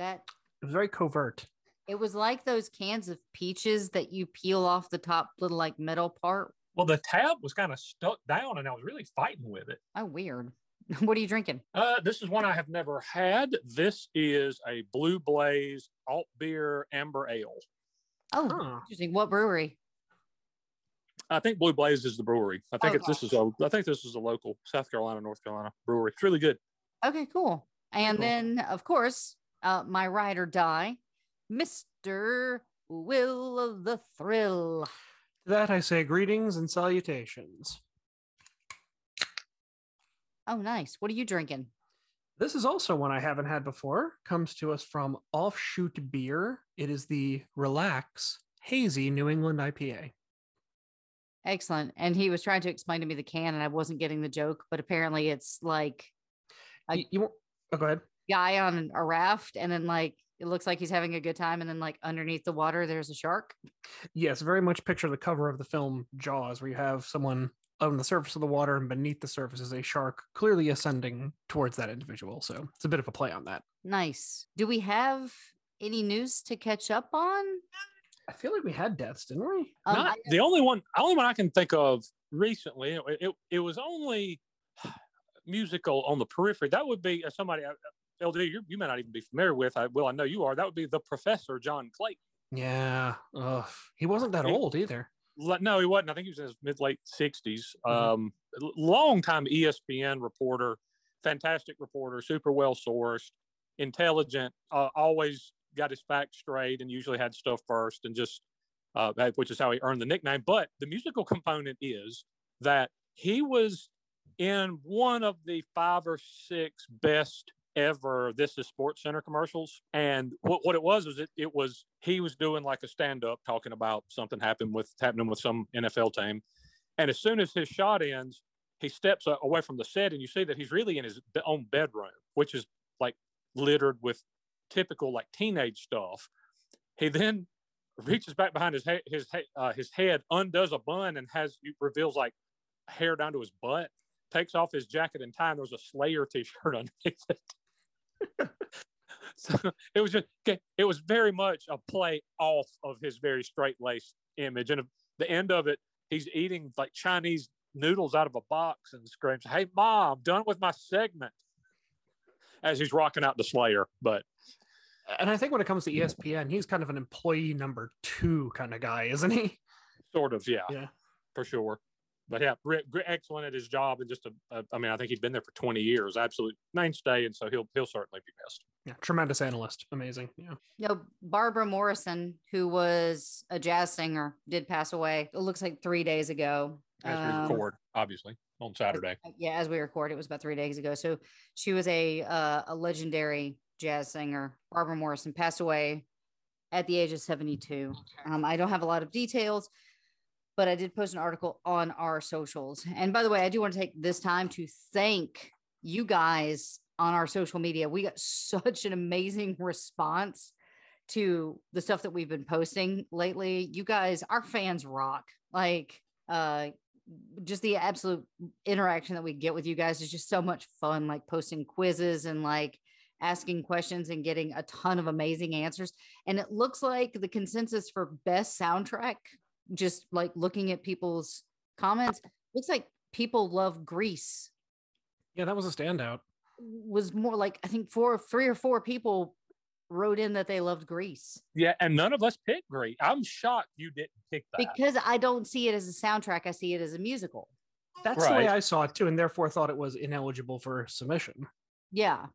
That it was very covert. It was like those cans of peaches that you peel off the top little like metal part. Well, the tab was kind of stuck down and I was really fighting with it. Oh, weird. What are you drinking? This is one I have never had. This is a Blue Blaze alt beer amber ale. Oh, Interesting. What brewery? I think Blue Blaze is the brewery. I think this is a local South Carolina, North Carolina brewery. It's really good. Okay, cool. And then of course, my ride or die, Mr. Will the Thrill. To that I say greetings and salutations. Oh, nice. What are you drinking? This is also one I haven't had before. Comes to us from Offshoot Beer. It is the Relax Hazy New England IPA. Excellent. And he was trying to explain to me the can, and I wasn't getting the joke, but apparently it's like... Go ahead. Guy on a raft, and then like it looks like he's having a good time, and then like underneath the water there's a shark. Yes, very much picture the cover of the film Jaws, where you have someone on the surface of the water and beneath the surface is a shark clearly ascending towards that individual. So it's a bit of a play on that. Nice. Do we have any news to catch up on? I feel like we had deaths, didn't we? The only one I can think of recently, it was only musical on the periphery. That would be somebody LD, you may not even be familiar with. I know you are. That would be the professor, John Clayton. Yeah. Ugh. He wasn't that old either. No, he wasn't. I think he was in his mid-late 60s. Long-time ESPN reporter, fantastic reporter, super well-sourced, intelligent, always got his facts straight and usually had stuff first, and just which is how he earned the nickname. But the musical component is that he was in one of the 5 or 6 best ever This Is SportsCenter commercials, and what it was it was he was doing like a stand-up talking about something happening with some NFL team, and as soon as his shot ends, he steps away from the set, and you see that he's really in his own bedroom, which is like littered with typical like teenage stuff. He then reaches back behind his head, undoes a bun, and reveals like hair down to his butt, takes off his jacket and tie, and there was a Slayer t-shirt underneath it. So it was very much a play off of his very straight-laced image. And at the end of it, he's eating like Chinese noodles out of a box and screams, "Hey, Mom, done with my segment," as he's rocking out the Slayer. And I think when it comes to ESPN, he's kind of an employee number 2 kind of guy, isn't he? Sort of, yeah, for sure. But yeah, excellent at his job, and just I think he'd been there for 20 years, absolute mainstay, and so he'll certainly be missed. Yeah, tremendous analyst, amazing. Yeah. You know, Barbara Morrison, who was a jazz singer, did pass away. It looks like 3 days ago. As we record, obviously, on Saturday. As we record, it was about 3 days ago. So she was a legendary jazz singer. Barbara Morrison passed away at the age of 72. I don't have a lot of details, but I did post an article on our socials. And by the way, I do want to take this time to thank you guys on our social media. We got such an amazing response to the stuff that we've been posting lately. You guys, our fans rock. Like, just the absolute interaction that we get with you guys is just so much fun, like posting quizzes and like asking questions and getting a ton of amazing answers. And it looks like the consensus for best soundtrack, just like looking at people's comments, looks like people love Greece. Yeah, that was a standout. was more like, I think three or four people wrote in that they loved Grease. Yeah, and none of us picked Grease. I'm shocked you didn't pick that. Because I don't see it as a soundtrack. I see it as a musical. That's right. The way I saw it too, and therefore thought it was ineligible for submission. Yeah.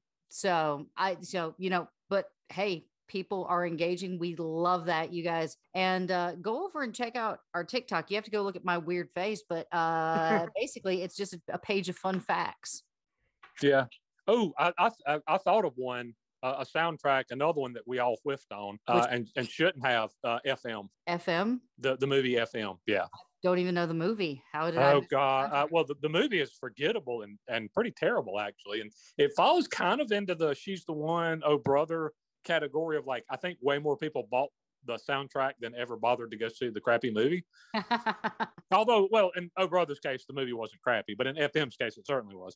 But hey, people are engaging. We love that, you guys. And go over and check out our TikTok. You have to go look at my weird face, but basically it's just a page of fun facts. Yeah. Oh, I thought of one. A soundtrack, another one that we all whiffed on and shouldn't have, FM. FM? The movie FM, yeah. I don't even know the movie. How did I? Oh, God. Well, the movie is forgettable and pretty terrible, actually. And it falls kind of into the She's the One, Oh Brother category of, like, I think way more people bought the soundtrack than ever bothered to go see the crappy movie. Although, well, in Oh Brother's case, the movie wasn't crappy, but in FM's case, it certainly was.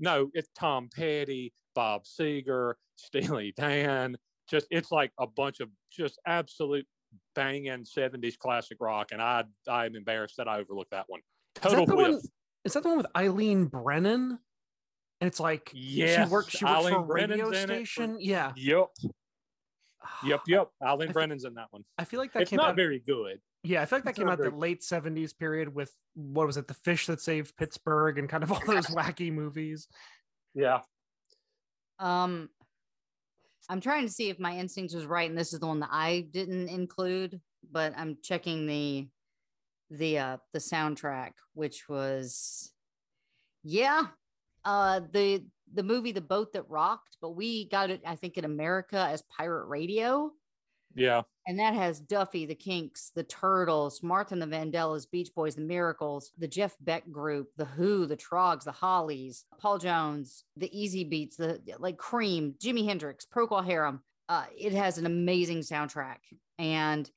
No, it's Tom Petty, Bob Seger, Steely Dan. Just, it's like a bunch of just absolute banging 70s classic rock. And I am embarrassed that I overlooked that one. Total whiff. Is that the one with Eileen Brennan? And it's like, yes, she works for a radio station. Yeah. Yep. Eileen Brennan's in that one. I feel like that came out. It's not very good. Yeah, I feel like that came out the late 70s period with, what was it, The Fish That Saved Pittsburgh and kind of all those wacky movies. Yeah. I'm trying to see if my instinct was right, and this is the one that I didn't include, but I'm checking the soundtrack, which was, the movie The Boat That Rocked, but we got it, I think, in America as Pirate Radio. Yeah. And that has Duffy, the Kinks, the Turtles, Martha and the Vandellas, Beach Boys, the Miracles, the Jeff Beck Group, the Who, the Troggs, the Hollies, Paul Jones, the Easy Beats, Cream, Jimi Hendrix, Procol Harum. It has an amazing soundtrack, and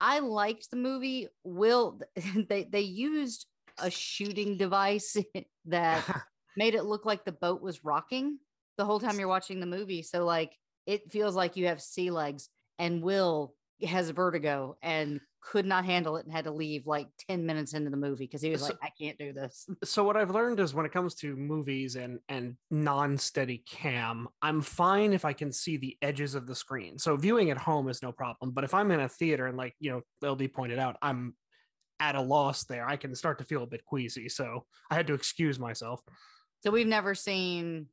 I liked the movie. Will they used a shooting device that made it look like the boat was rocking the whole time you're watching the movie. So like it feels like you have sea legs. And Will has vertigo and could not handle it and had to leave like 10 minutes into the movie because he was like, I can't do this. So what I've learned is when it comes to movies and non-steady cam, I'm fine if I can see the edges of the screen. So viewing at home is no problem. But if I'm in a theater and, like, you know, LD pointed out, I'm at a loss there. I can start to feel a bit queasy. So I had to excuse myself. So we've never seen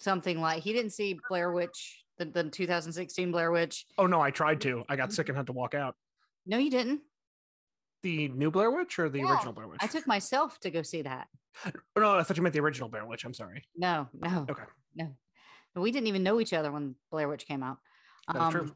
something like, he didn't see Blair Witch. The 2016 Blair Witch. Oh, no, I tried to. I got sick and had to walk out. No, you didn't. The new Blair Witch or the original Blair Witch? I took myself to go see that. No, I thought you meant the original Blair Witch. I'm sorry. No. Okay. No. We didn't even know each other when Blair Witch came out. That's true.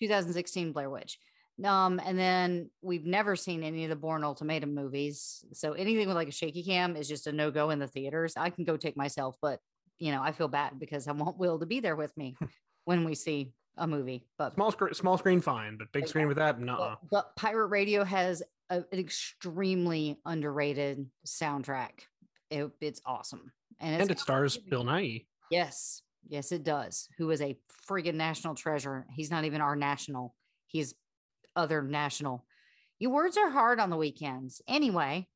2016 Blair Witch. And then we've never seen any of the Bourne Ultimatum movies. So anything with like a shaky cam is just a no-go in the theaters. I can go take myself, but, you know, I feel bad because I want Will to be there with me. When we see a movie, but small screen, fine, but big screen with that, no. But Pirate Radio has an extremely underrated soundtrack. It's awesome, and it stars Bill Nighy. Yes, it does. Who is a friggin' national treasure? He's not even our national. He's other national. Your words are hard on the weekends, anyway.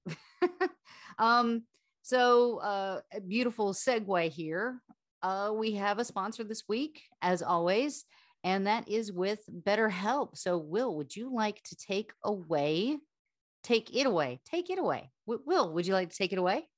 So a beautiful segue here. We have a sponsor this week, as always, and that is with BetterHelp. So, Will, would you like to take it away? Will, would you like to take it away?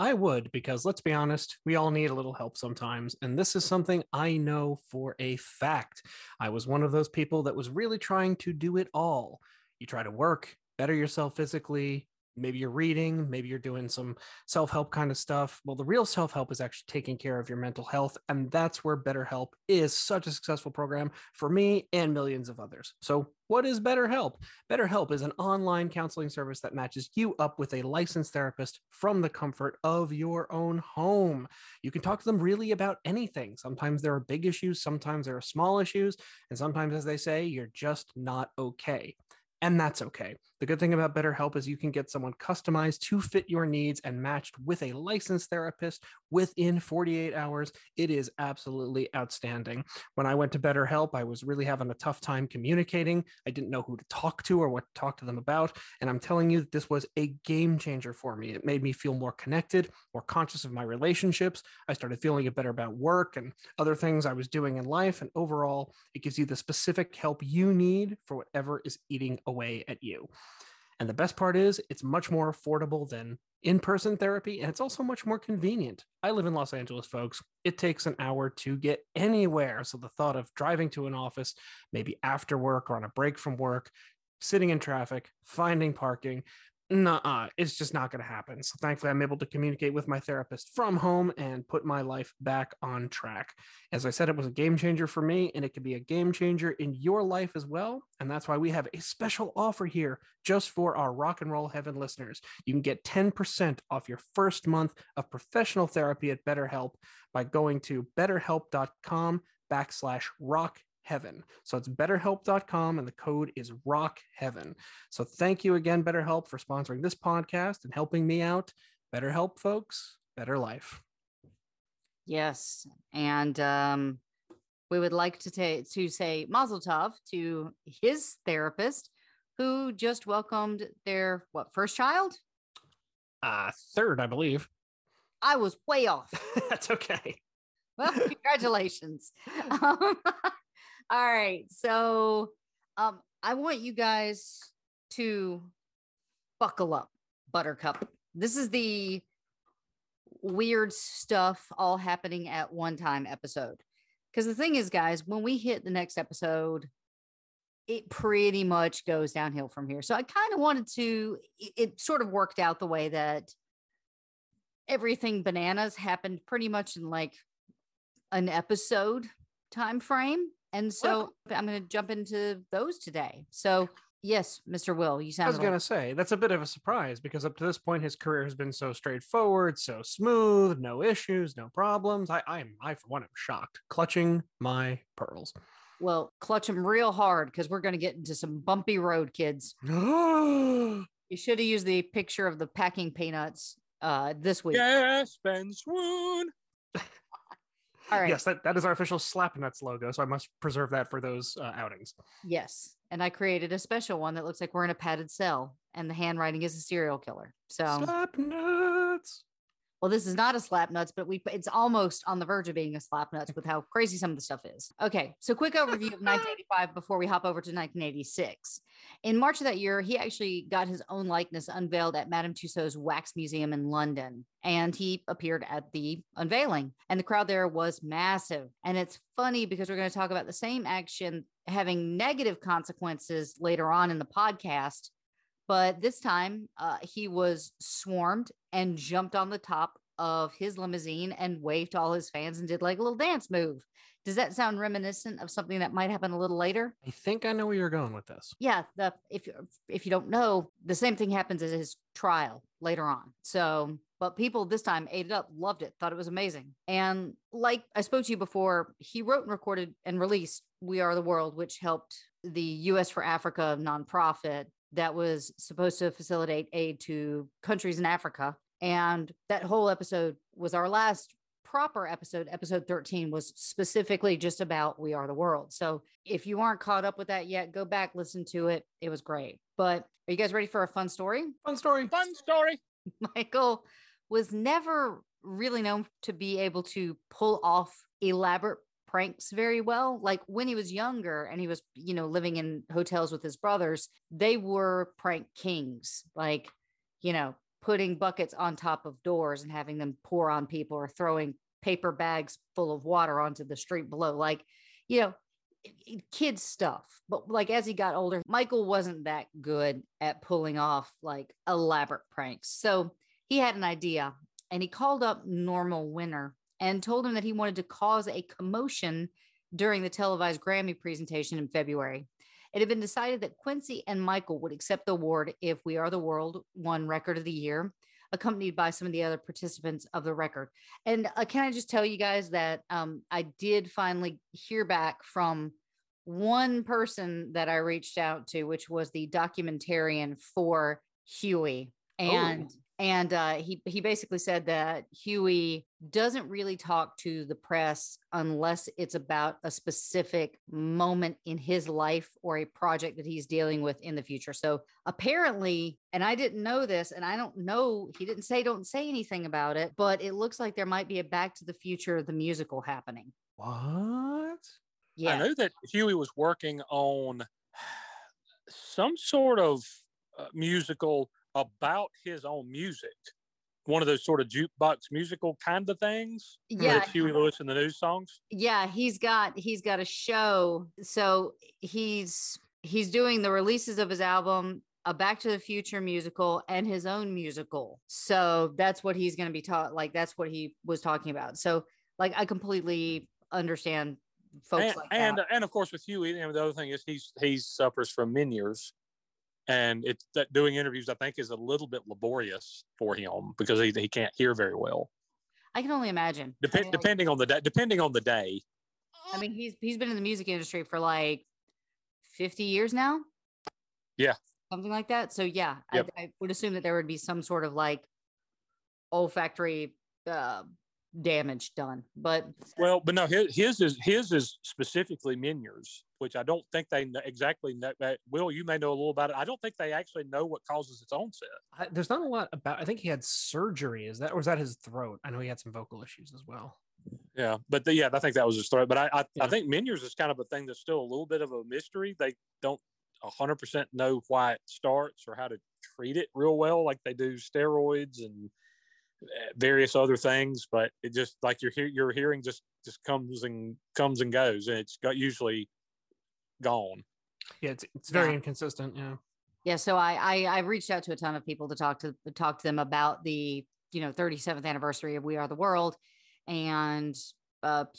I would, because let's be honest, we all need a little help sometimes. And this is something I know for a fact. I was one of those people that was really trying to do it all. You try to work, better yourself physically. Maybe you're reading, maybe you're doing some self-help kind of stuff. Well, the real self-help is actually taking care of your mental health. And that's where BetterHelp is such a successful program for me and millions of others. So what is BetterHelp? BetterHelp is an online counseling service that matches you up with a licensed therapist from the comfort of your own home. You can talk to them really about anything. Sometimes there are big issues, sometimes there are small issues, and sometimes, as they say, you're just not okay. And that's okay. The good thing about BetterHelp is you can get someone customized to fit your needs and matched with a licensed therapist within 48 hours. It is absolutely outstanding. When I went to BetterHelp, I was really having a tough time communicating. I didn't know who to talk to or what to talk to them about. And I'm telling you that this was a game changer for me. It made me feel more connected, more conscious of my relationships. I started feeling better about work and other things I was doing in life. And overall, it gives you the specific help you need for whatever is eating away at you. And the best part is it's much more affordable than in-person therapy, and it's also much more convenient. I live in Los Angeles, folks. It takes an hour to get anywhere. So the thought of driving to an office, maybe after work or on a break from work, sitting in traffic, finding parking, it's just not going to happen. So thankfully, I'm able to communicate with my therapist from home and put my life back on track. As I said, it was a game changer for me, and it could be a game changer in your life as well. And that's why we have a special offer here just for our Rock and Roll Heaven listeners. You can get 10% off your first month of professional therapy at BetterHelp by going to betterhelp.com/rockheaven. So it's betterhelp.com and the code is rockheaven. So thank you again, BetterHelp, for sponsoring this podcast and helping me out. BetterHelp, folks, better life. Yes. And we would like to say Mazel Tov to his therapist who just welcomed their first child? Third, I believe. I was way off. That's okay. Well, congratulations. All right. So I want you guys to buckle up, Buttercup. This is the weird stuff all happening at one time episode. Because the thing is, guys, when we hit the next episode, it pretty much goes downhill from here. So I kind of wanted to, it sort of worked out the way that everything bananas happened pretty much in like an episode time frame. And so I'm going to jump into those today. So yes, Mr. Will, you sound. I was going to say that's a bit of a surprise because up to this point, his career has been so straightforward, so smooth, no issues, no problems. I for one, am shocked, clutching my pearls. Well, clutch them real hard because we're going to get into some bumpy road, kids. You should have used the picture of the packing peanuts this week. Yes, Ben Swoon. All right. Yes, that is our official Slap Nuts logo, so I must preserve that for those outings. Yes, and I created a special one that looks like we're in a padded cell, and the handwriting is a serial killer. So Slap Nuts. Well, this is not a Slap Nuts, but it's almost on the verge of being a Slap Nuts with how crazy some of the stuff is. Okay, so quick overview of 1985 before we hop over to 1986. In March of that year, he actually got his own likeness unveiled at Madame Tussauds Wax Museum in London. And he appeared at the unveiling. And the crowd there was massive. And it's funny because we're going to talk about the same action having negative consequences later on in the podcast. But this time he was swarmed and jumped on the top of his limousine and waved to all his fans and did like a little dance move. Does that sound reminiscent of something that might happen a little later? I think I know where you're going with this. Yeah. If you don't know, the same thing happens at his trial later on. So, but people this time ate it up, loved it, thought it was amazing. And like I spoke to you before, he wrote and recorded and released We Are the World, which helped the U.S. for Africa nonprofit that was supposed to facilitate aid to countries in Africa. And that whole episode was our last proper episode. Episode 13 was specifically just about We Are the World. So if you aren't caught up with that yet, go back, listen to it. It was great. But are you guys ready for a fun story? Fun story. Fun story. Michael was never really known to be able to pull off elaborate pranks very well. Like when he was younger and he was, living in hotels with his brothers, they were prank kings, like, putting buckets on top of doors and having them pour on people or throwing paper bags full of water onto the street below. Like, kids stuff. But like, as he got older, Michael wasn't that good at pulling off like elaborate pranks. So he had an idea and he called up Normal Winner and told him that he wanted to cause a commotion during the televised Grammy presentation in February. It had been decided that Quincy and Michael would accept the award if We Are the World won Record of the Year, accompanied by some of the other participants of the record. And can I just tell you guys that I did finally hear back from one person that I reached out to, which was the documentarian for Huey. And he basically said that Huey doesn't really talk to the press unless it's about a specific moment in his life or a project that he's dealing with in the future. So apparently, and I didn't know this, and I don't know, he didn't say, don't say anything about it, but it looks like there might be a Back to the Future, the musical happening. What? Yeah. I know that Huey was working on some sort of musical about his own music, one of those sort of jukebox musical kind of things. Yeah, with Huey Lewis and the News Songs. Yeah, he's got a show, so he's doing the releases of his album, a Back to the Future musical, and his own musical. So that's what he's going to be taught. Like that's what he was talking about. So like I completely understand folks and, like that. And of course with Huey, and the other thing is he suffers from Meniere's. And it's that doing interviews, I think, is a little bit laborious for him because he can't hear very well. I can only imagine. Depending on the day. I mean, he's been in the music industry for like 50 years now. Yeah. Something like that. So yeah, yep. I would assume that there would be some sort of like olfactory damage done. But no, his is specifically Meniere's, which I don't think they exactly know. Will, you may know a little about it. I don't think they actually know what causes its onset. There's not a lot about. I think he had surgery. Was that his throat? I know he had some vocal issues as well. Yeah, but I think that was his throat. But I think Meniere's is kind of a thing that's still a little bit of a mystery. They don't 100% know why it starts or how to treat it real well, like they do steroids and various other things. But it just like your hearing just comes and goes, and it's got usually gone. Yeah, it's very inconsistent. Yeah. So I reached out to a ton of people to talk to them about the 37th anniversary of We Are the World, and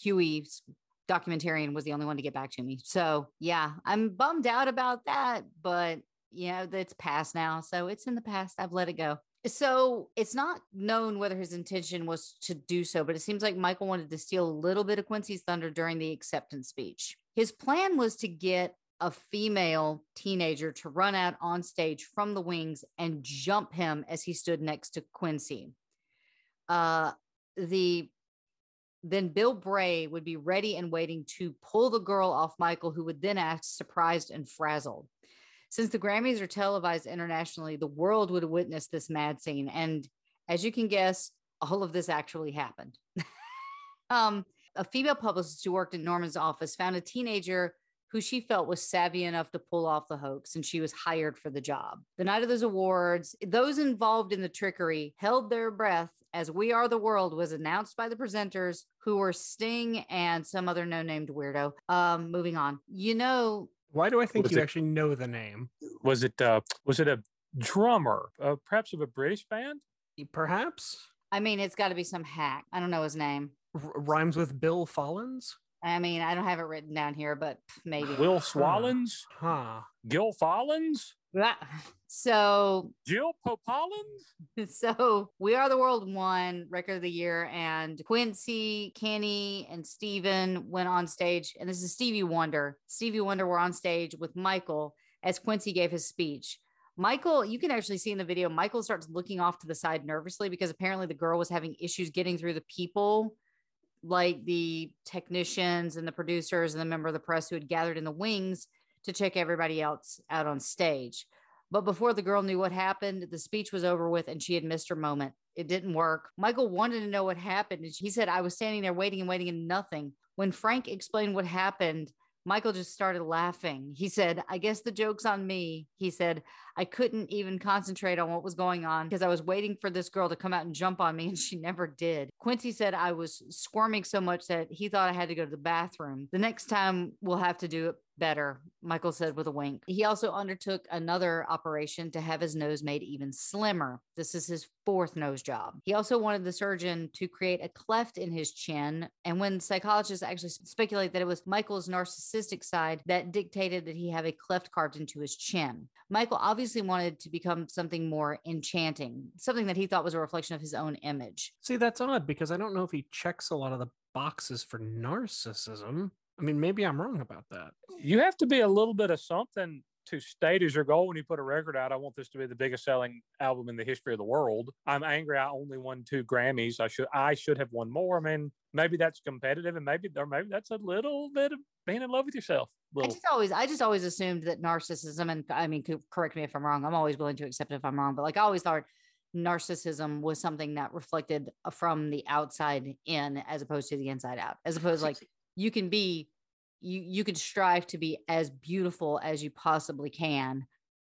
Huey's documentarian was the only one to get back to me. So yeah, I'm bummed out about that, but that's past now. So it's in the past. I've let it go. So it's not known whether his intention was to do so, but it seems like Michael wanted to steal a little bit of Quincy's thunder during the acceptance speech. His plan was to get a female teenager to run out on stage from the wings and jump him as he stood next to Quincy. Then Bill Bray would be ready and waiting to pull the girl off Michael, who would then act surprised and frazzled. Since the Grammys are televised internationally, the world would witness this mad scene. And as you can guess, all of this actually happened. A female publicist who worked in Norman's office found a teenager who she felt was savvy enough to pull off the hoax, and she was hired for the job. The night of those awards, those involved in the trickery held their breath as We Are the World was announced by the presenters, who were Sting and some other no-named weirdo. Moving on. Why do I think actually know the name? Was it a drummer, perhaps of a British band? Perhaps. I mean, it's got to be some hack. I don't know his name. Rhymes with Bill Follins? I mean, I don't have it written down here, but maybe. Will Swallins? Huh. Gil Follins? So. Jill Popollins? So We Are the World won Record of the Year, and Quincy, Kenny, and Steven went on stage. And this is Stevie Wonder. Stevie Wonder were on stage with Michael as Quincy gave his speech. Michael, you can actually see in the video, Michael starts looking off to the side nervously because apparently the girl was having issues getting through the people, like the technicians and the producers and the member of the press who had gathered in the wings to check everybody else out on stage. But before the girl knew what happened, the speech was over with and she had missed her moment. It didn't work. Michael wanted to know what happened. And he said, I was standing there waiting and waiting and nothing. When Frank explained what happened, Michael just started laughing. He said, I guess the joke's on me. He said, I couldn't even concentrate on what was going on because I was waiting for this girl to come out and jump on me, and she never did. Quincy said, I was squirming so much that he thought I had to go to the bathroom. The next time we'll have to do it better, Michael said with a wink. He also undertook another operation to have his nose made even slimmer. This is his fourth nose job. He also wanted the surgeon to create a cleft in his chin. And when psychologists actually speculate that it was Michael's narcissistic side that dictated that he have a cleft carved into his chin. Michael obviously wanted to become something more enchanting, something that he thought was a reflection of his own image. See, that's odd because I don't know if he checks a lot of the boxes for narcissism. I mean, maybe I'm wrong about that. You have to be a little bit of something to state as your goal when you put a record out. I want this to be the biggest selling album in the history of the world. I'm angry I only won 2 Grammys. I should have won more. I mean, maybe that's competitive, and maybe that's a little bit of being in love with yourself. I just always assumed that narcissism, and I mean, correct me if I'm wrong. I'm always willing to accept if I'm wrong, but like I always thought narcissism was something that reflected from the outside in, as opposed to the inside out, as opposed to like you can be, you can strive to be as beautiful as you possibly can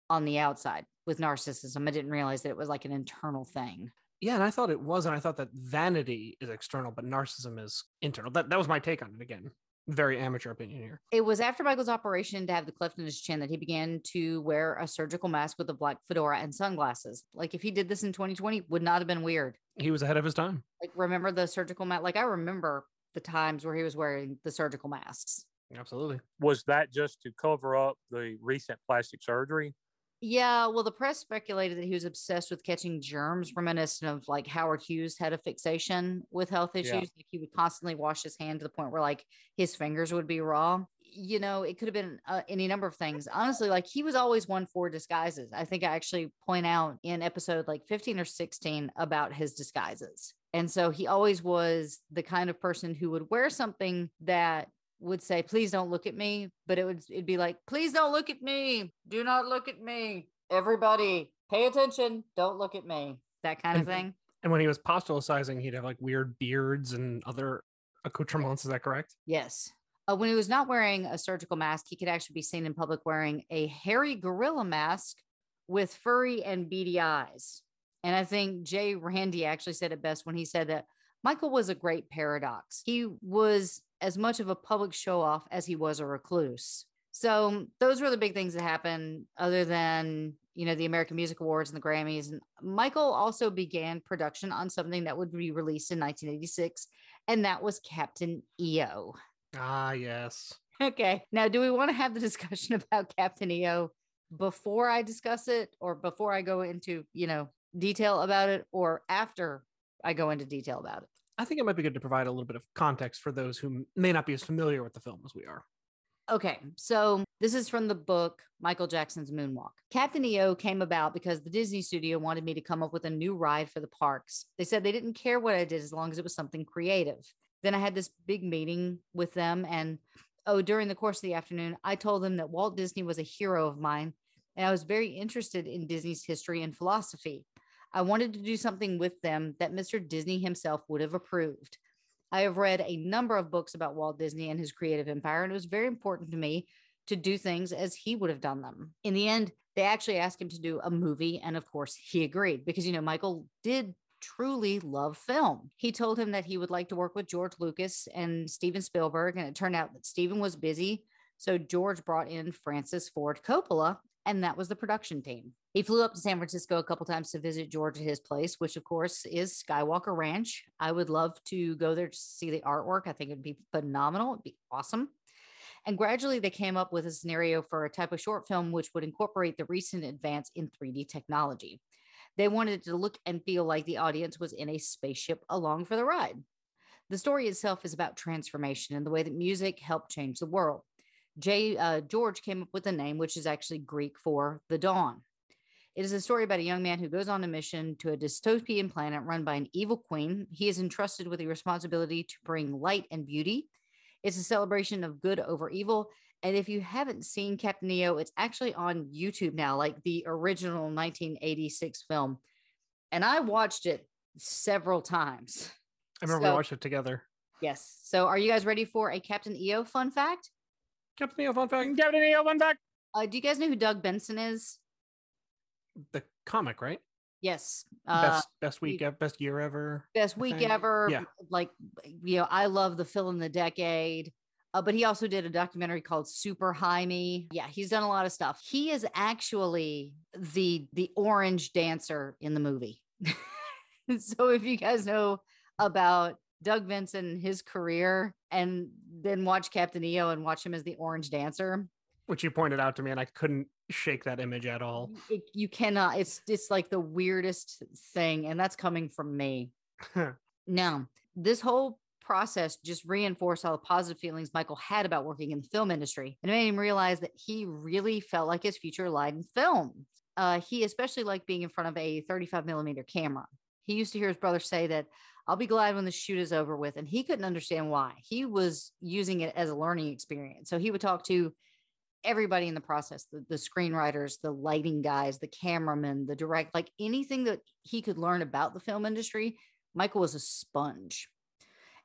on the outside. With narcissism, I didn't realize that it was like an internal thing. Yeah, and I thought it was, and I thought that vanity is external, but narcissism is internal. That was my take on it. Again, very amateur opinion here. It was after Michael's operation to have the cleft in his chin that he began to wear a surgical mask with a black fedora and sunglasses. Like if he did this in 2020, would not have been weird. He was ahead of his time. Like remember the surgical mask? Like I remember the times where he was wearing the surgical masks. Absolutely. Was that just to cover up the recent plastic surgery? Yeah, well, the press speculated that he was obsessed with catching germs, reminiscent of like Howard Hughes had a fixation with health issues. Yeah. Like he would constantly wash his hand to the point where like his fingers would be raw. You know, it could have been any number of things. Honestly, like he was always one for disguises. I think I actually point out in episode like 15 or 16 about his disguises. And so he always was the kind of person who would wear something that would say, please don't look at me, but it'd be like, please don't look at me. Do not look at me. Everybody pay attention. Don't look at me. That kind of thing. And when he was postulicizing, he'd have like weird beards and other accoutrements. Is that correct? Yes. When he was not wearing a surgical mask, he could actually be seen in public wearing a hairy gorilla mask with furry and beady eyes. And I think Jay Randy actually said it best when he said that Michael was a great paradox. He was as much of a public show off as he was a recluse. So those were the big things that happened, other than, you know, the American Music Awards and the Grammys. And Michael also began production on something that would be released in 1986. And that was Captain EO. Ah, yes. Okay. Now, do we want to have the discussion about Captain EO before I discuss it, or before I go into, you know, detail about it, or after I go into detail about it? I think it might be good to provide a little bit of context for those who may not be as familiar with the film as we are. Okay, so this is from the book, Michael Jackson's Moonwalk. Captain EO came about because the Disney studio wanted me to come up with a new ride for the parks. They said they didn't care what I did as long as it was something creative. Then I had this big meeting with them, and during the course of the afternoon, I told them that Walt Disney was a hero of mine, and I was very interested in Disney's history and philosophy. I wanted to do something with them that Mr. Disney himself would have approved. I have read a number of books about Walt Disney and his creative empire, and it was very important to me to do things as he would have done them. In the end, they actually asked him to do a movie, and of course, he agreed because, you know, Michael did truly love film. He told him that he would like to work with George Lucas and Steven Spielberg, and it turned out that Steven was busy, so George brought in Francis Ford Coppola, and that was the production team. He flew up to San Francisco a couple times to visit George at his place, which of course is Skywalker Ranch. I would love to go there to see the artwork. I think it'd be phenomenal. It'd be awesome. And gradually they came up with a scenario for a type of short film which would incorporate the recent advance in 3D technology. They wanted it to look and feel like the audience was in a spaceship along for the ride. The story itself is about transformation and the way that music helped change the world. George came up with a name which is actually Greek for the dawn. It is a story about a young man who goes on a mission to a dystopian planet run by an evil queen. He is entrusted with the responsibility to bring light and beauty. It's a celebration of good over evil. And if you haven't seen Captain EO, it's actually on YouTube now, like the original 1986 film. And I watched it several times. I remember we watched it together. Yes. So are you guys ready for a Captain EO fun fact? Captain EO fun fact. Captain EO fun fact. Do you guys know who Doug Benson is? The comic, right? Yes. Best year ever. Best week ever. Yeah. Like, you know, I love the fill in the decade. But he also did a documentary called Super High Me. Yeah, he's done a lot of stuff. He is actually the orange dancer in the movie. So if you guys know about Doug Benson, his career, and then watch Captain EO and watch him as the orange dancer. Which you pointed out to me, and I couldn't shake that image at all. You cannot. It's like the weirdest thing, and that's coming from me. Now, this whole process just reinforced all the positive feelings Michael had about working in the film industry, and it made him realize that he really felt like his future lied in film. He especially liked being in front of a 35 millimeter camera. He used to hear his brother say that, "I'll be glad when the shoot is over with," and he couldn't understand why. He was using it as a learning experience. So he would talk to everybody in the process, the screenwriters, the lighting guys, the cameramen, the direct, like anything that he could learn about the film industry. Michael was a sponge.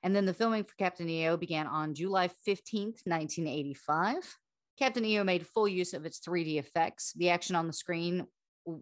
And then the filming for Captain EO began on July 15th, 1985. Captain EO made full use of its 3D effects. The action on the screen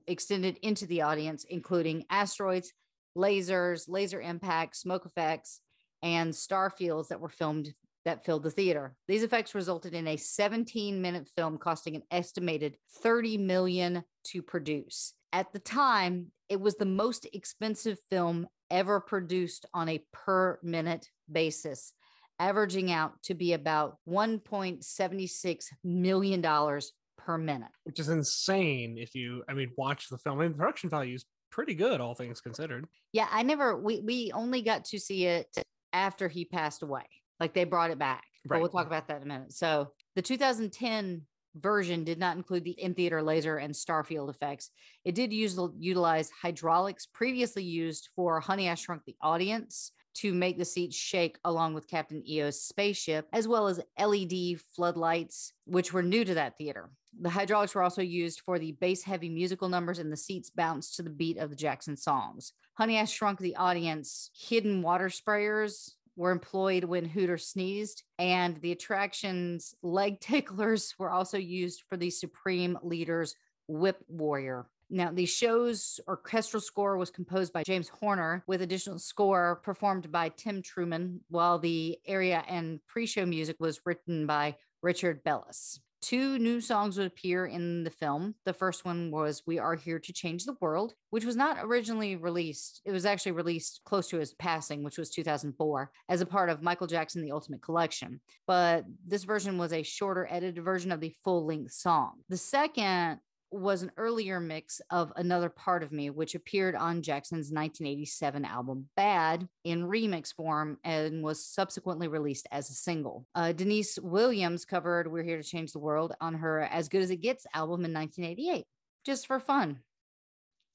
extended into the audience, including asteroids, lasers, laser impacts, smoke effects, and star fields that were filmed that filled the theater. These effects resulted in a 17-minute film costing an estimated $30 million to produce. At the time, it was the most expensive film ever produced on a per-minute basis, averaging out to be about $1.76 million per minute. Which is insane if you, I mean, watch the film. I mean, the production value is pretty good, all things considered. Yeah, I never, we only got to see it after he passed away. Like they brought it back. Right. But we'll talk about that in a minute. So the 2010 version did not include the in-theater laser and star field effects. It did utilize hydraulics previously used for Honey, I Shrunk the Audience to make the seats shake along with Captain EO's spaceship, as well as LED floodlights, which were new to that theater. The hydraulics were also used for the bass-heavy musical numbers, and the seats bounced to the beat of the Jackson songs. Honey, I Shrunk the Audience, hidden water sprayers were employed when Hooter sneezed, and the attraction's leg ticklers were also used for the Supreme Leader's Whip Warrior. Now, the show's orchestral score was composed by James Horner, with additional score performed by Tim Truman, while the area and pre-show music was written by Richard Bellis. Two new songs would appear in the film. The first one was We Are Here to Change the World, which was not originally released. It was actually released close to his passing, which was 2004, as a part of Michael Jackson, The Ultimate Collection. But this version was a shorter edited version of the full-length song. The second was an earlier mix of Another Part of Me, which appeared on Jackson's 1987 album Bad in remix form and was subsequently released as a single. Denise Williams covered We're Here to Change the World on her As Good as It Gets album in 1988, just for fun.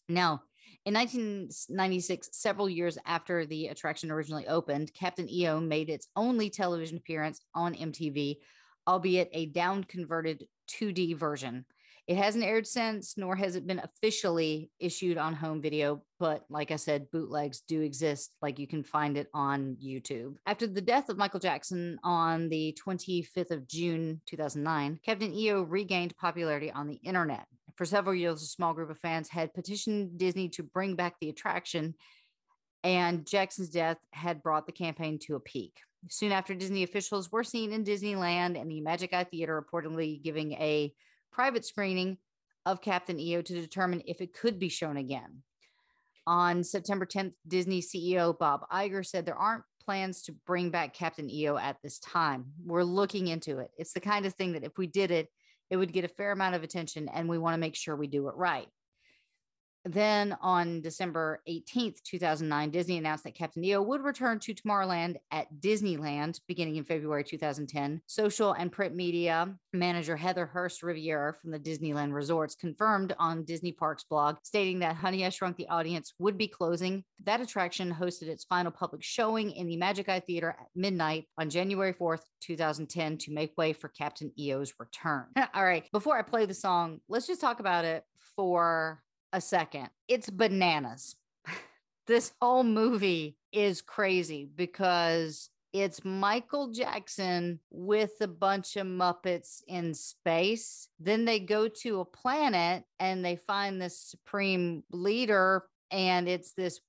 Now, in 1996, several years after the attraction originally opened, Captain EO made its only television appearance on MTV, albeit a down-converted 2D version. It hasn't aired since, nor has it been officially issued on home video. But like I said, bootlegs do exist. Like you can find it on YouTube. After the death of Michael Jackson on the 25th of June, 2009, Captain EO regained popularity on the internet. For several years, a small group of fans had petitioned Disney to bring back the attraction, and Jackson's death had brought the campaign to a peak. Soon after, Disney officials were seen in Disneyland and the Magic Eye Theater, reportedly giving a private screening of Captain EO to determine if it could be shown again. On September 10th, Disney CEO Bob Iger said there aren't plans to bring back Captain EO at this time. We're looking into it. It's the kind of thing that if we did it, it would get a fair amount of attention, and we want to make sure we do it right. Then on December 18th, 2009, Disney announced that Captain EO would return to Tomorrowland at Disneyland beginning in February 2010. Social and print media manager Heather Hurst Riviere from the Disneyland Resorts confirmed on Disney Parks blog, stating that Honey, I Shrunk the Audience would be closing. That attraction hosted its final public showing in the Magic Eye Theater at midnight on January 4th, 2010 to make way for Captain EO's return. All right, before I play the song, let's just talk about it for a second. It's bananas. This whole movie is crazy because it's Michael Jackson with a bunch of Muppets in space. Then they go to a planet and they find this supreme leader, and it's this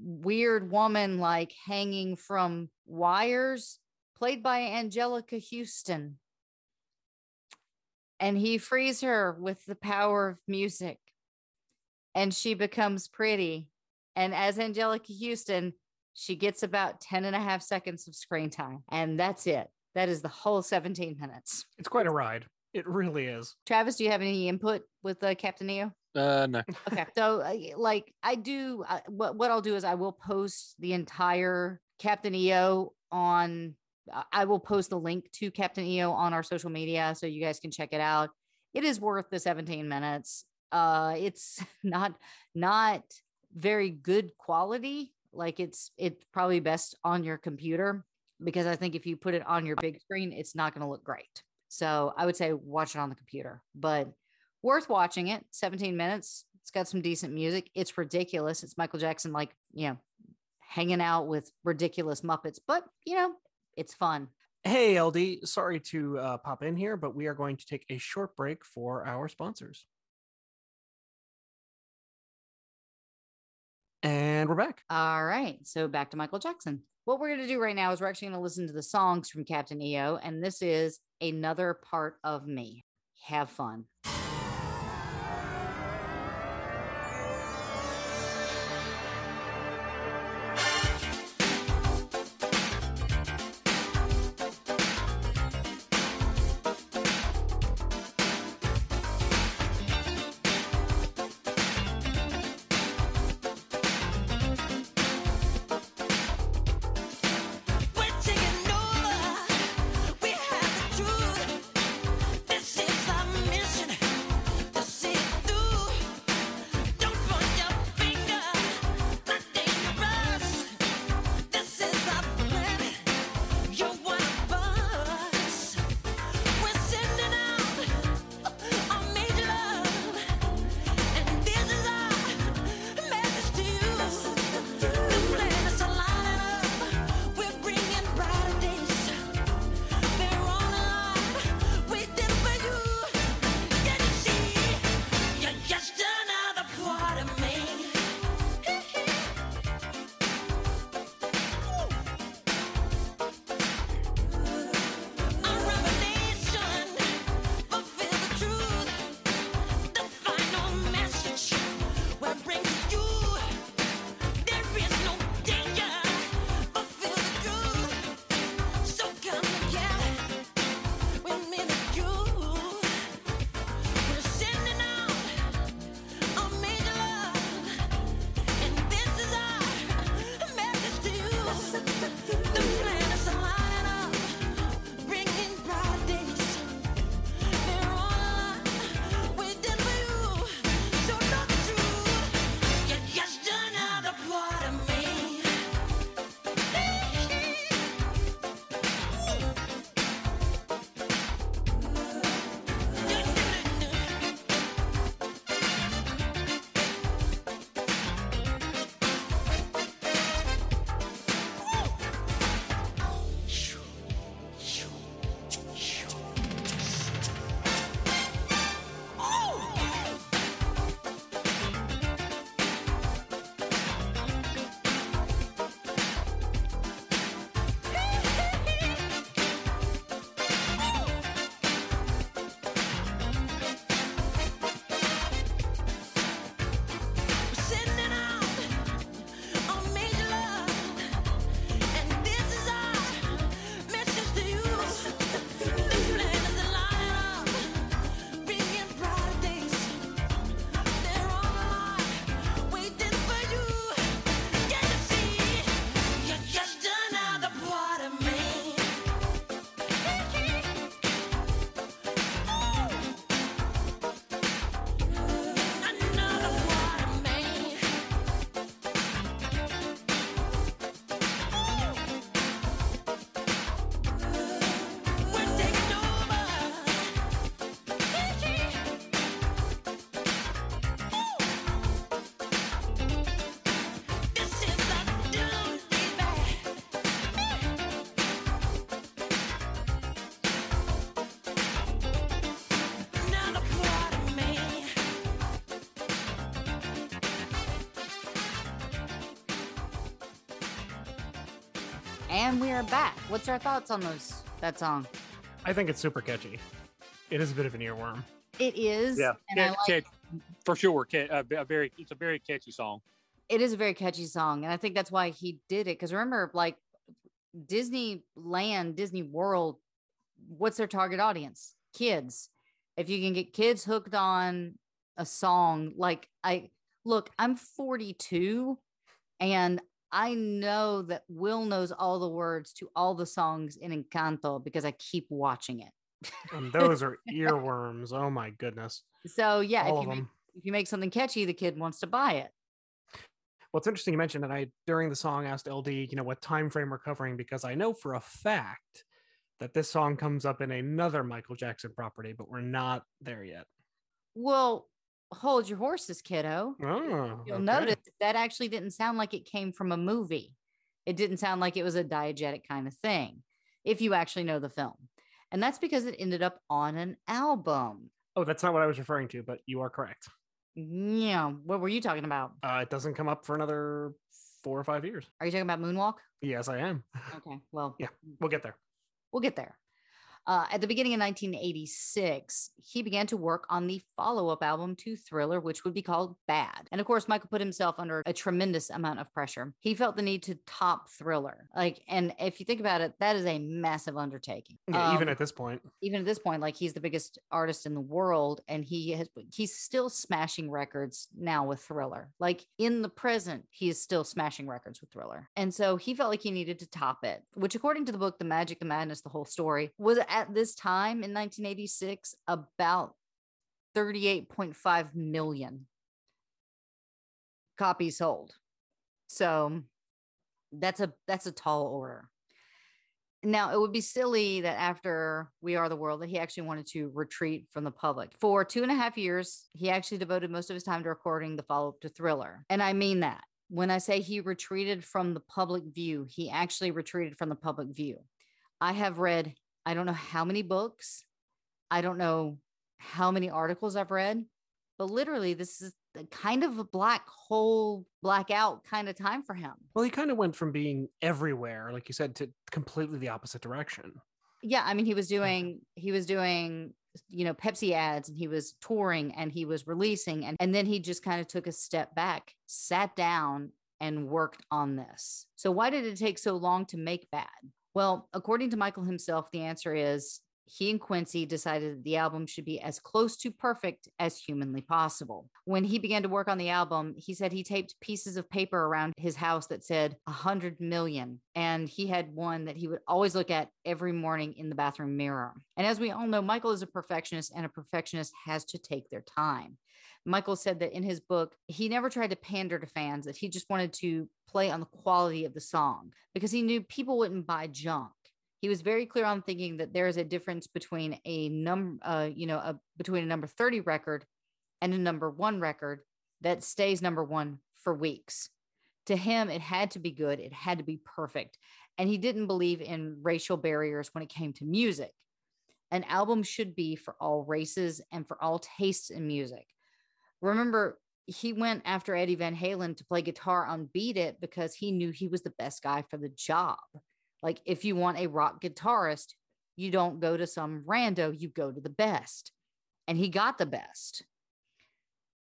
weird woman like hanging from wires, played by Angelica Houston. And he frees her with the power of music. And she becomes pretty. And as Angelica Houston, she gets about 10 and a half seconds of screen time. And that's it. That is the whole 17 minutes. It's quite a ride. It really is. Travis, do you have any input with Captain EO? No. Okay. So like I do, what I'll do is I will post the entire Captain EO on, I will post the link to Captain EO on our social media so you guys can check it out. It is worth the 17 minutes. It's not very good quality. Like it's probably best on your computer, because I think if you put it on your big screen, it's not going to look great. So I would say watch it on the computer, but worth watching it. 17 minutes. It's got some decent music. It's ridiculous. It's Michael Jackson, like, you know, hanging out with ridiculous Muppets, but you know, it's fun. Hey, LD, sorry to pop in here, but we are going to take a short break for our sponsors. And we're back. All right. So back to Michael Jackson. What we're going to do right now is we're actually going to listen to the songs from Captain EO. And this is Another Part of Me. Have fun. And we are back. What's our thoughts on that song? I think it's super catchy. It is a bit of an earworm. It is. Yeah, and for sure. It's a very catchy song. It is a very catchy song. And I think that's why he did it. Because remember, like Disneyland, Disney World, what's their target audience? Kids. If you can get kids hooked on a song, like I'm 42 and I know that Will knows all the words to all the songs in Encanto because I keep watching it. And those are earworms. Oh my goodness. So yeah, if you make something catchy, the kid wants to buy it. Well, it's interesting you mentioned that I, during the song, asked LD, you know, what time frame we're covering, because I know for a fact that this song comes up in another Michael Jackson property, but we're not there yet. Well, hold your horses, kiddo. Oh, you'll notice that actually didn't sound like it came from a movie. It didn't sound like it was a diegetic kind of thing, if you actually know the film. And that's because it ended up on an album. Oh, that's not what I was referring to, but you are correct. Yeah. What were you talking about? It doesn't come up for another 4 or 5 years. Are you talking about Moonwalk? Yes, I am. Okay. Well, yeah, we'll get there. We'll get there. At the beginning of 1986, he began to work on the follow-up album to Thriller, which would be called Bad. And of course, Michael put himself under a tremendous amount of pressure. He felt the need to top Thriller. And if you think about it, that is a massive undertaking. Yeah, even at this point, like, he's the biggest artist in the world, and he's still smashing records now with Thriller. Like, in the present, he is still smashing records with Thriller. And so he felt like he needed to top it, which, according to the book, The Magic, The Madness, The Whole Story, was at this time in 1986 about 38.5 million copies sold. So that's a tall order. Now, it would be silly that after We Are the World that he actually wanted to retreat from the public. For 2.5 years, he actually devoted most of his time to recording the follow-up to Thriller. And I mean that. When I say he retreated from the public view, he actually retreated from the public view. I have read, I don't know how many books, I don't know how many articles I've read, but literally this is kind of a black hole, blackout kind of time for him. Well, he kind of went from being everywhere, like you said, to completely the opposite direction. Yeah. I mean, he was doing, you know, Pepsi ads, and he was touring, and he was releasing. And then he just kind of took a step back, sat down, and worked on this. So why did it take so long to make Bad? Well, according to Michael himself, the answer is he and Quincy decided that the album should be as close to perfect as humanly possible. When he began to work on the album, he said he taped pieces of paper around his house that said 100 million. And he had one that he would always look at every morning in the bathroom mirror. And as we all know, Michael is a perfectionist, and a perfectionist has to take their time. Michael said that in his book, he never tried to pander to fans, that he just wanted to play on the quality of the song because he knew people wouldn't buy junk. He was very clear on thinking that there is a difference between a number 30 record and a number one record that stays number one for weeks. To him, it had to be good. It had to be perfect. And he didn't believe in racial barriers when it came to music. An album should be for all races and for all tastes in music. Remember, he went after Eddie Van Halen to play guitar on Beat It because he knew he was the best guy for the job. Like, if you want a rock guitarist, you don't go to some rando, you go to the best. And he got the best.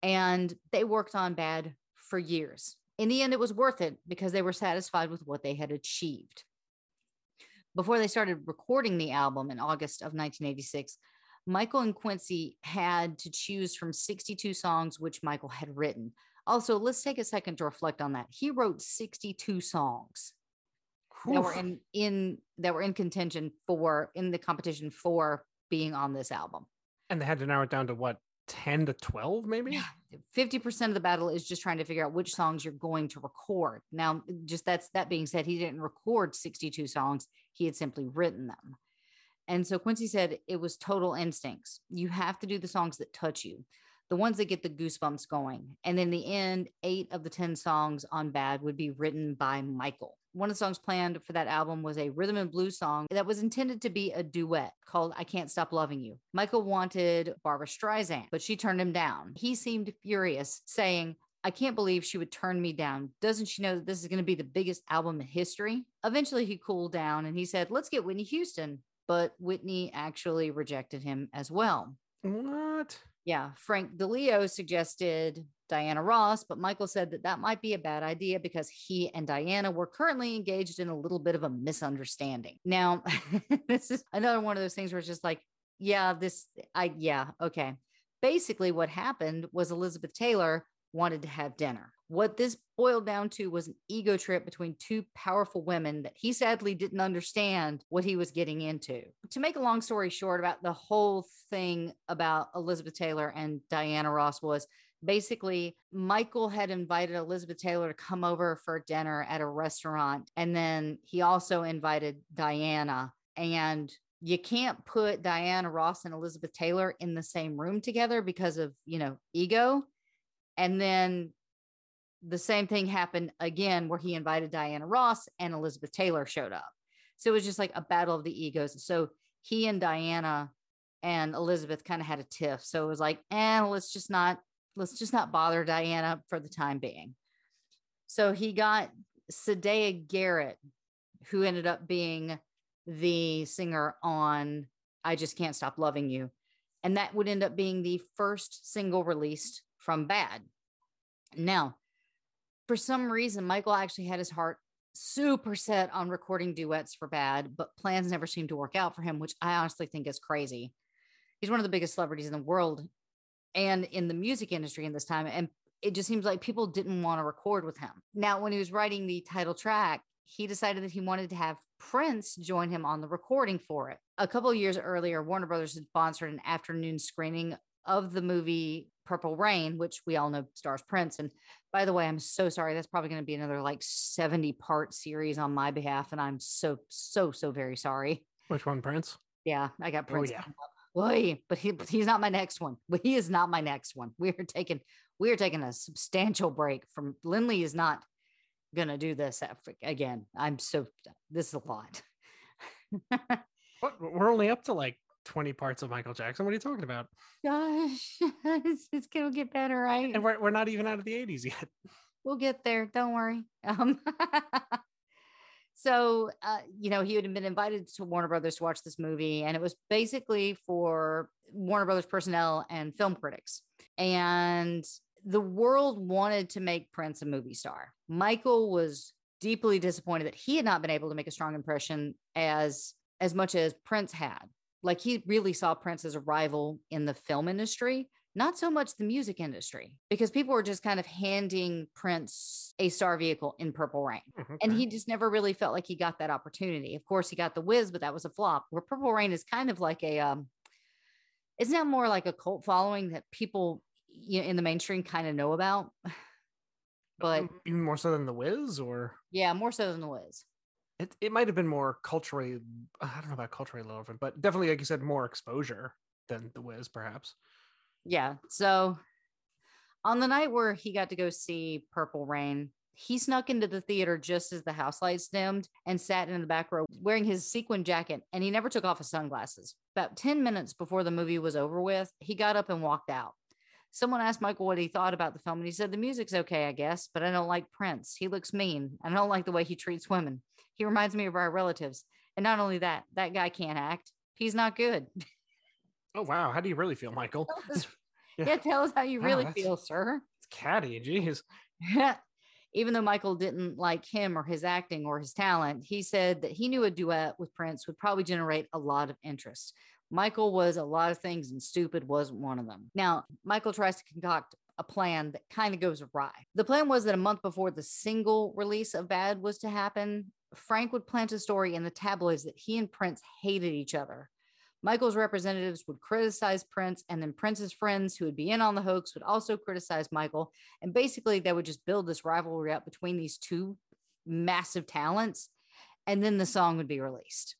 And they worked on Bad for years. In the end, it was worth it because they were satisfied with what they had achieved. Before they started recording the album in August of 1986, Michael and Quincy had to choose from 62 songs, which Michael had written. Also, let's take a second to reflect on that. He wrote 62 songs that were in contention for, in the competition for being on this album. And they had to narrow it down to what, 10 to 12, maybe? 50% of the battle is just trying to figure out which songs you're going to record. Now, just that being said, he didn't record 62 songs. He had simply written them. And so Quincy said it was total instincts. You have to do the songs that touch you, the ones that get the goosebumps going. And in the end, 8 of the 10 songs on Bad would be written by Michael. One of the songs planned for that album was a rhythm and blues song that was intended to be a duet called I Can't Stop Loving You. Michael wanted Barbra Streisand, but she turned him down. He seemed furious, saying, I can't believe she would turn me down. Doesn't she know that this is going to be the biggest album in history? Eventually, he cooled down and he said, let's get Whitney Houston. But Whitney actually rejected him as well. What? Yeah. Frank DeLeo suggested Diana Ross, but Michael said that might be a bad idea because he and Diana were currently engaged in a little bit of a misunderstanding. Now, this is another one of those things where it's just like, yeah, okay. Basically what happened was Elizabeth Taylor wanted to have dinner. What this boiled down to was an ego trip between two powerful women that he sadly didn't understand what he was getting into. To make a long story short about the whole thing about Elizabeth Taylor and Diana Ross was basically Michael had invited Elizabeth Taylor to come over for dinner at a restaurant. And then he also invited Diana, and you can't put Diana Ross and Elizabeth Taylor in the same room together because of, you know, ego. And then the same thing happened again, where he invited Diana Ross and Elizabeth Taylor showed up. So it was just like a battle of the egos. So he and Diana and Elizabeth kind of had a tiff. So it was like, let's just not bother Diana for the time being. So he got Sadea Garrett, who ended up being the singer on I Just Can't Stop Loving You. And that would end up being the first single released from Bad. Now, for some reason, Michael actually had his heart super set on recording duets for Bad, but plans never seemed to work out for him, which I honestly think is crazy. He's one of the biggest celebrities in the world and in the music industry in this time. And it just seems like people didn't want to record with him. Now, when he was writing the title track, he decided that he wanted to have Prince join him on the recording for it. A couple of years earlier, Warner Brothers had sponsored an afternoon screening of the movie Purple Rain, which we all know stars Prince. And by the way, I'm so sorry. That's probably going to be another like 70-part series on my behalf. And I'm so very sorry. Which one, Prince? Yeah, I got Prince. Oh, yeah. But he's not my next one. But he is not my next one. We are taking a substantial break from Lindley is not going to do this again. This is a lot. We're only up to like 20 parts of Michael Jackson. What are you talking about? Gosh, it's going to get better, right? And we're not even out of the 80s yet. We'll get there. Don't worry. So he had been invited to Warner Brothers to watch this movie, and it was basically for Warner Brothers personnel and film critics. And the world wanted to make Prince a movie star. Michael was deeply disappointed that he had not been able to make a strong impression as much as Prince had. Like, he really saw Prince as a rival in the film industry, not so much the music industry, because people were just kind of handing Prince a star vehicle in Purple Rain. Okay. And he just never really felt like he got that opportunity. Of course, he got The Wiz, but that was a flop, where Purple Rain is kind of like it's now more like a cult following that people, you know, in the mainstream kind of know about, but even more so than The Wiz, or yeah, more so than The Wiz. It might have been more culturally, I don't know about culturally relevant, but definitely, like you said, more exposure than The Wiz, perhaps. Yeah. So on the night where he got to go see Purple Rain, he snuck into the theater just as the house lights dimmed and sat in the back row wearing his sequin jacket, and he never took off his sunglasses. About 10 minutes before the movie was over with, he got up and walked out. Someone asked Michael what he thought about the film, and he said, the music's okay, I guess, but I don't like Prince. He looks mean. I don't like the way he treats women. He reminds me of our relatives. And not only that, that guy can't act. He's not good. Oh, wow. How do you really feel, Michael? Tell us how you really feel, sir. It's catty, geez. Even though Michael didn't like him or his acting or his talent, he said that he knew a duet with Prince would probably generate a lot of interest. Michael was a lot of things, and stupid wasn't one of them. Now, Michael tries to concoct a plan that kind of goes awry. The plan was that a month before the single release of Bad was to happen, Frank would plant a story in the tabloids that he and Prince hated each other. Michael's representatives would criticize Prince, and then Prince's friends who would be in on the hoax would also criticize Michael. And basically, they would just build this rivalry up between these two massive talents, and then the song would be released.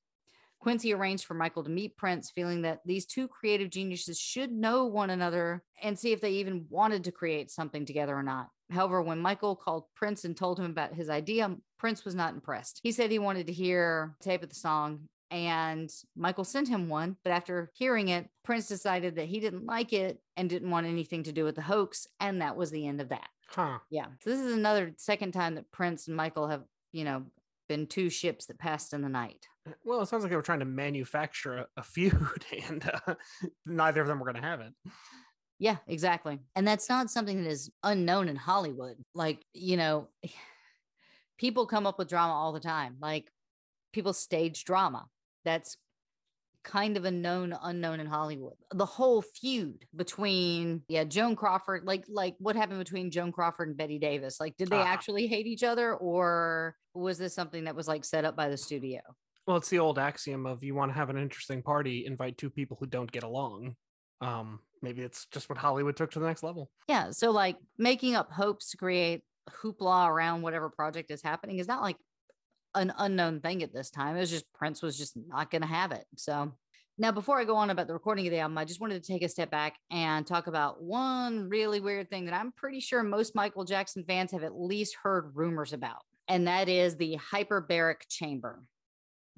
Quincy arranged for Michael to meet Prince, feeling that these two creative geniuses should know one another and see if they even wanted to create something together or not. However, when Michael called Prince and told him about his idea, Prince was not impressed. He said he wanted to hear a tape of the song, and Michael sent him one. But after hearing it, Prince decided that he didn't like it and didn't want anything to do with the hoax. And that was the end of that. Huh. Yeah. So this is another second time that Prince and Michael have, you know, been two ships that passed in the night. Well, it sounds like they were trying to manufacture a feud, and neither of them were going to have it. Yeah, exactly. And that's not something that is unknown in Hollywood. Like, you know, people come up with drama all the time. Like, people stage drama. That's kind of a known unknown in Hollywood. The whole feud between Joan Crawford, like what happened between Joan Crawford and Bette Davis? Like, did they actually hate each other, or was this something that was like set up by the studio? Well, it's the old axiom of you want to have an interesting party, invite two people who don't get along. Maybe it's just what Hollywood took to the next level. Yeah. So like making up hopes to create hoopla around whatever project is happening is not like an unknown thing at this time. It was just Prince was just not going to have it. So now before I go on about the recording of the album, I just wanted to take a step back and talk about one really weird thing that I'm pretty sure most Michael Jackson fans have at least heard rumors about. And that is the hyperbaric chamber.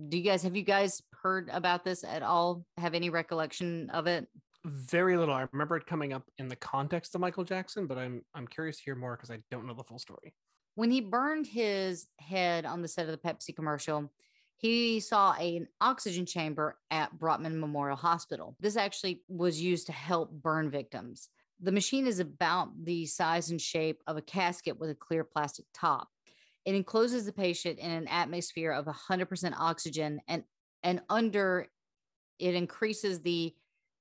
Have you guys heard about this at all? Have any recollection of it? Very little. I remember it coming up in the context of Michael Jackson, but I'm curious to hear more because I don't know the full story. When he burned his head on the set of the Pepsi commercial, he saw an oxygen chamber at Brotman Memorial Hospital. This actually was used to help burn victims. The machine is about the size and shape of a casket with a clear plastic top. It encloses the patient in an atmosphere of 100% oxygen, and under it increases the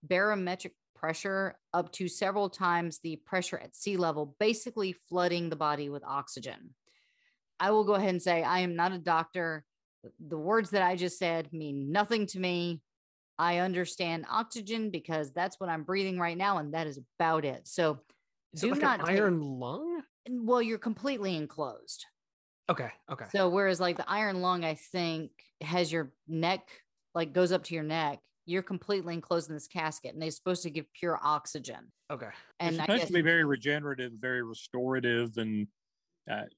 barometric pressure up to several times the pressure at sea level, basically flooding the body with oxygen. I will go ahead and say I am not a doctor. The words that I just said mean nothing to me. I understand oxygen because that's what I'm breathing right now, and that is about it. So is do it like not an iron lung? Well, you're completely enclosed. Okay. So whereas like the iron lung, I think has your neck, like goes up to your neck. You're completely enclosed in this casket, and they're supposed to give pure oxygen. Okay. And it's supposed to be very regenerative, very restorative, and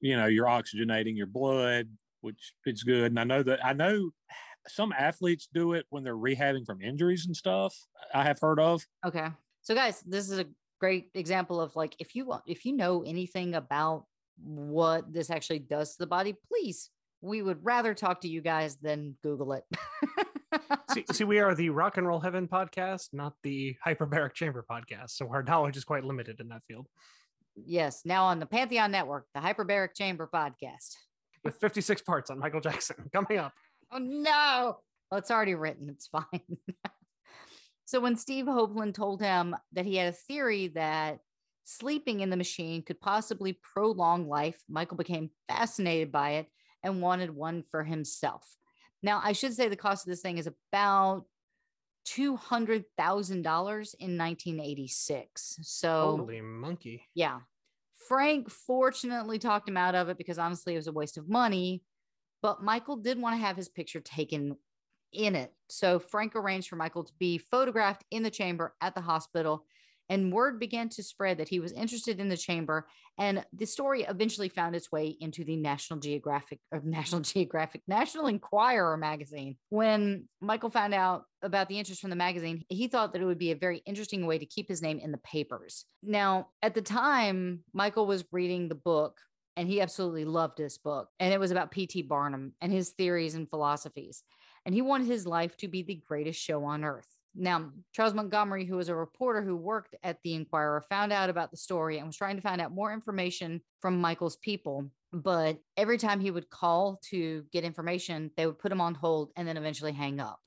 you're oxygenating your blood, which it's good. And I know some athletes do it when they're rehabbing from injuries and stuff. I have heard of. Okay. So guys, this is a great example of like, if you know anything about what this actually does to the body, please, we would rather talk to you guys than Google it. See, we are the Rock and Roll Heaven podcast, not the Hyperbaric Chamber podcast. So our knowledge is quite limited in that field. Yes. Now on the Pantheon Network, the Hyperbaric Chamber podcast. With 56 parts on Michael Jackson coming up. Oh, no. Well, it's already written. It's fine. So when Steve Hopeland told him that he had a theory that sleeping in the machine could possibly prolong life, Michael became fascinated by it and wanted one for himself. Now, I should say the cost of this thing is about $200,000 in 1986. So, holy monkey. Yeah. Frank fortunately talked him out of it because honestly, it was a waste of money. But Michael did want to have his picture taken in it. So Frank arranged for Michael to be photographed in the chamber at the hospital. And word began to spread that he was interested in the chamber, and the story eventually found its way into the National Enquirer magazine. When Michael found out about the interest from the magazine, he thought that it would be a very interesting way to keep his name in the papers. Now, at the time, Michael was reading the book, and he absolutely loved this book. And it was about P.T. Barnum and his theories and philosophies. And he wanted his life to be the greatest show on earth. Now, Charles Montgomery, who was a reporter who worked at the Enquirer, found out about the story and was trying to find out more information from Michael's people. But every time he would call to get information, they would put him on hold and then eventually hang up.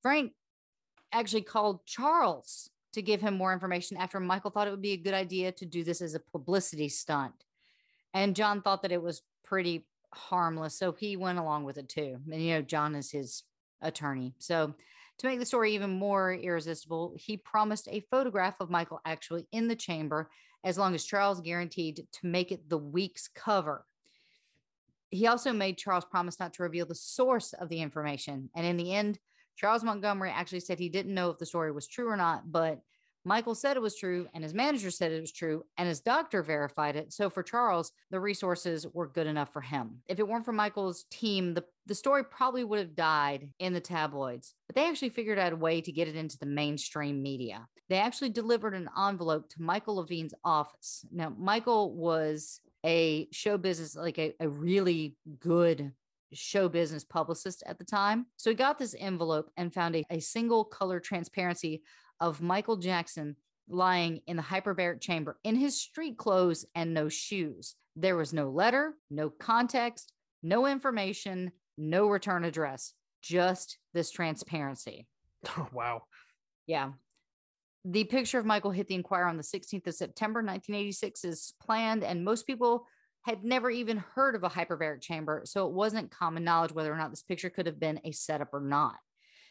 Frank actually called Charles to give him more information after Michael thought it would be a good idea to do this as a publicity stunt. And John thought that it was pretty harmless, so he went along with it too. And, John is his attorney. So to make the story even more irresistible, he promised a photograph of Michael actually in the chamber, as long as Charles guaranteed to make it the week's cover. He also made Charles promise not to reveal the source of the information. And in the end, Charles Montgomery actually said he didn't know if the story was true or not, but Michael said it was true, and his manager said it was true, and his doctor verified it. So for Charles, the resources were good enough for him. If it weren't for Michael's team, the story probably would have died in the tabloids, but they actually figured out a way to get it into the mainstream media. They actually delivered an envelope to Michael Levine's office. Now, Michael was a show business, like a really good show business publicist at the time. So he got this envelope and found a single color transparency of Michael Jackson lying in the hyperbaric chamber in his street clothes and no shoes. There was no letter, no context, no information, no return address, just this transparency. Oh, wow. Yeah. The picture of Michael hit the Enquirer on the 16th of September, 1986 is planned, and most people had never even heard of a hyperbaric chamber, so it wasn't common knowledge whether or not this picture could have been a setup or not.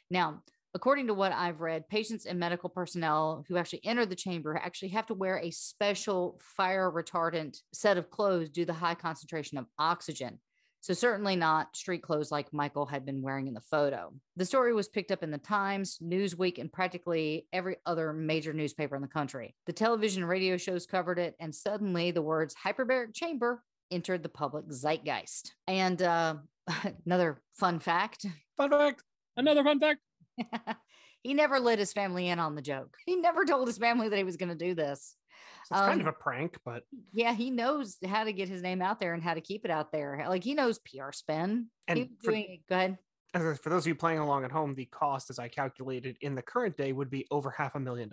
Now, according to what I've read, patients and medical personnel who actually enter the chamber actually have to wear a special fire retardant set of clothes due to the high concentration of oxygen. So certainly not street clothes like Michael had been wearing in the photo. The story was picked up in the Times, Newsweek, and practically every other major newspaper in the country. The television and radio shows covered it, and suddenly the words hyperbaric chamber entered the public zeitgeist. And another fun fact. Fun fact. Another fun fact. He never let his family in on the joke. He never told his family that he was going to do this. So it's kind of a prank, but yeah, he knows how to get his name out there and how to keep it out there. Like, he knows PR spin. And go ahead. For those of you playing along at home, the cost, as I calculated in the current day, would be over $500,000.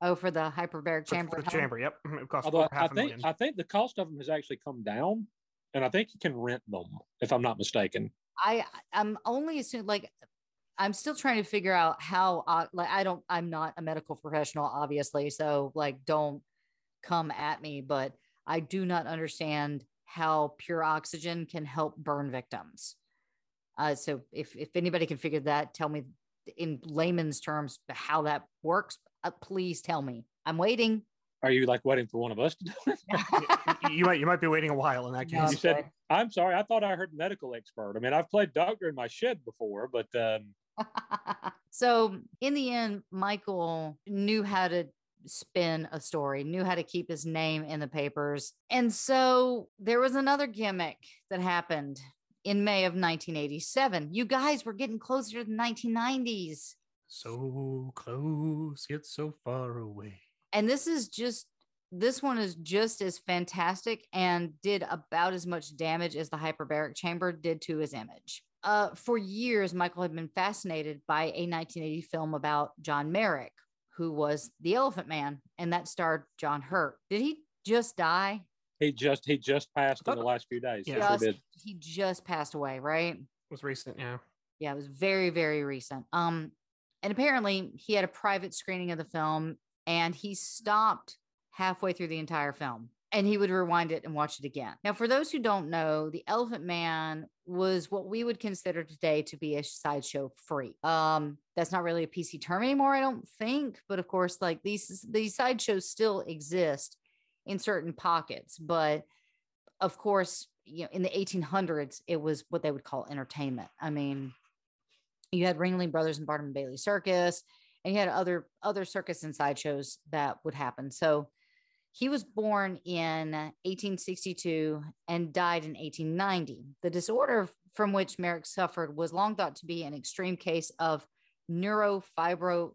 Oh, for the hyperbaric chamber. For the chamber, yep. It costs over $500,000. I think the cost of them has actually come down, and I think you can rent them, if I'm not mistaken. I'm only assuming, like, I'm still trying to figure out how, like, I'm not a medical professional, obviously, so like, don't come at me, but I do not understand how pure oxygen can help burn victims. So if anybody can figure that, tell me in layman's terms how that works, please tell me. I'm waiting. Are you like waiting for one of us to do it? You might be waiting a while in that case. No, you said, I'm sorry, I thought I heard medical expert. I mean, I've played doctor in my shed before, but So in the end, Michael knew how to spin a story, knew how to keep his name in the papers. And so there was another gimmick that happened in May of 1987. You guys were getting closer to the 1990s. So close, yet so far away. And this one is just as fantastic and did about as much damage as the hyperbaric chamber did to his image. For years, Michael had been fascinated by a 1980 film about John Merrick, who was the Elephant Man, and that starred John Hurt. Did he just die? He just passed in the last few days. Yeah. He just passed away, right? It was recent, yeah. Yeah, it was very, very recent. And apparently he had a private screening of the film, and he stopped halfway through the entire film, and he would rewind it and watch it again. Now, for those who don't know, the Elephant Man was what we would consider today to be a sideshow freak. That's not really a PC term anymore, I don't think. But of course, like, these sideshows still exist in certain pockets. But of course, you know, in the 1800s, it was what they would call entertainment. I mean, you had Ringling Brothers and Barnum and Bailey Circus, and you had other circus and sideshows that would happen. So he was born in 1862 and died in 1890. The disorder from which Merrick suffered was long thought to be an extreme case of neurofibromatosis.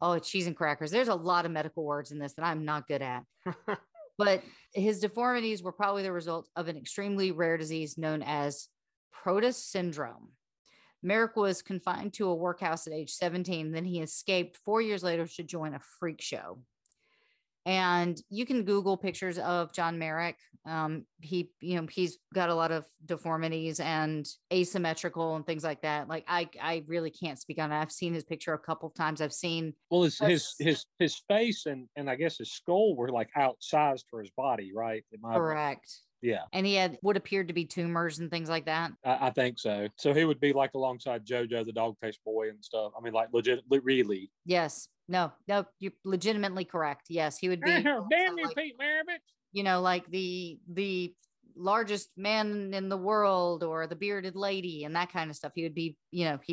Oh, it's cheese and crackers. There's a lot of medical words in this that I'm not good at. But his deformities were probably the result of an extremely rare disease known as Protus syndrome. Merrick was confined to a workhouse at age 17. Then he escaped 4 years later to join a freak show. And you can Google pictures of John Merrick. He's got a lot of deformities and asymmetrical and things like that. Like, I really can't speak on it. I've seen his picture a couple of times. His face and I guess his skull were like outsized for his body, right? Correct. Yeah. And he had what appeared to be tumors and things like that. I think so. So he would be like alongside JoJo, the dog-faced boy and stuff. I mean, like, legit, really. Yes. No, you're legitimately correct. Yes, he would be. Damn you, like, Pete Maravich. You know, like the largest man in the world or the bearded lady and that kind of stuff. He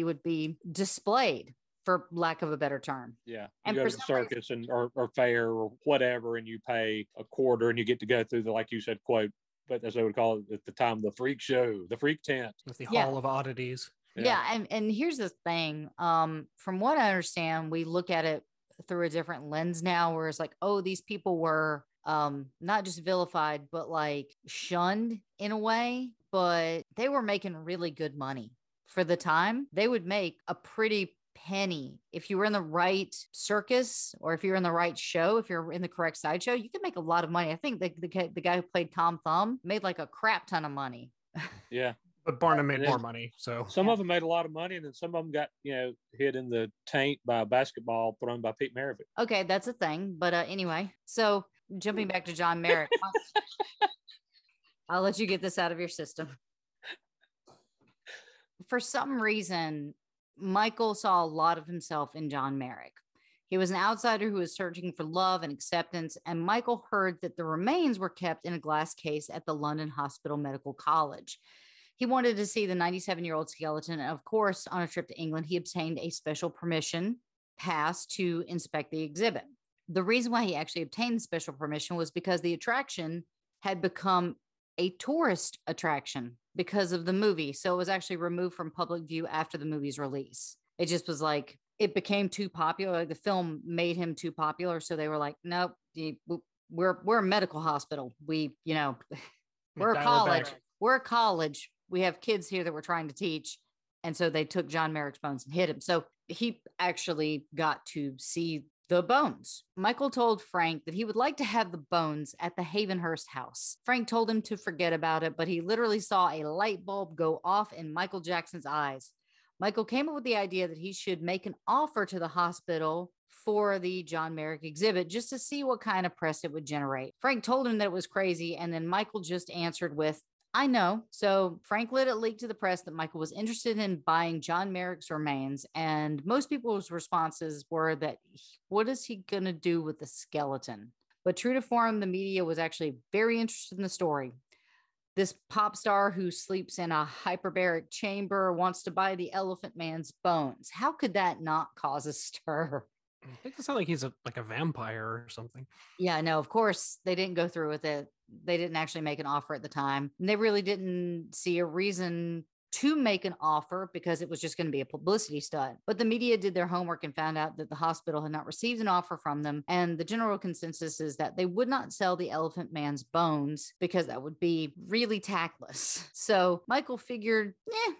would be displayed, for lack of a better term. Yeah. You go to the circus or fair or whatever, and you pay a quarter and you get to go through the, like you said, quote, but as they would call it at the time, the freak show, the freak tent. It's the Hall of Oddities. Yeah. And here's the thing. From what I understand, we look at it through a different lens now, where it's like, oh, these people were not just vilified, but like shunned in a way, but they were making really good money for the time. They would make a pretty penny. If you were in the right circus, or if you're in the right show, if you're in the correct sideshow, you can make a lot of money. I think the guy who played Tom Thumb made like a crap ton of money. Yeah. But Barnum made more money. So some of them made a lot of money, and then some of them got, you know, hit in the taint by a basketball thrown by Pete Maravich. Okay, that's a thing. But anyway, so jumping back to John Merrick, I'll let you get this out of your system. For some reason, Michael saw a lot of himself in John Merrick. He was an outsider who was searching for love and acceptance, and Michael heard that the remains were kept in a glass case at the London Hospital Medical College. He wanted to see the 97-year-old skeleton, and of course, on a trip to England, he obtained a special permission pass to inspect the exhibit. The reason why he actually obtained the special permission was because the attraction had become a tourist attraction because of the movie, so it was actually removed from public view after the movie's release. It just was like, it became too popular. Like the film made him too popular, so they were like, nope, we're a medical hospital. We, you know, we're a college. We have kids here that we're trying to teach. And so they took John Merrick's bones and hid him. So he actually got to see the bones. Michael told Frank that he would like to have the bones at the Havenhurst house. Frank told him to forget about it, but he literally saw a light bulb go off in Michael Jackson's eyes. Michael came up with the idea that he should make an offer to the hospital for the John Merrick exhibit just to see what kind of press it would generate. Frank told him that it was crazy, and then Michael just answered with, I know. So Frank let it leak to the press that Michael was interested in buying John Merrick's remains, and most people's responses were that, what is he going to do with the skeleton? But true to form, the media was actually very interested in the story. This pop star who sleeps in a hyperbaric chamber wants to buy the Elephant Man's bones. How could that not cause a stir? I think it's not like he's like a vampire or something. Yeah, no, of course they didn't go through with it. They didn't actually make an offer at the time. And they really didn't see a reason to make an offer because it was just going to be a publicity stunt. But the media did their homework and found out that the hospital had not received an offer from them. And the general consensus is that they would not sell the Elephant Man's bones because that would be really tactless. So Michael figured,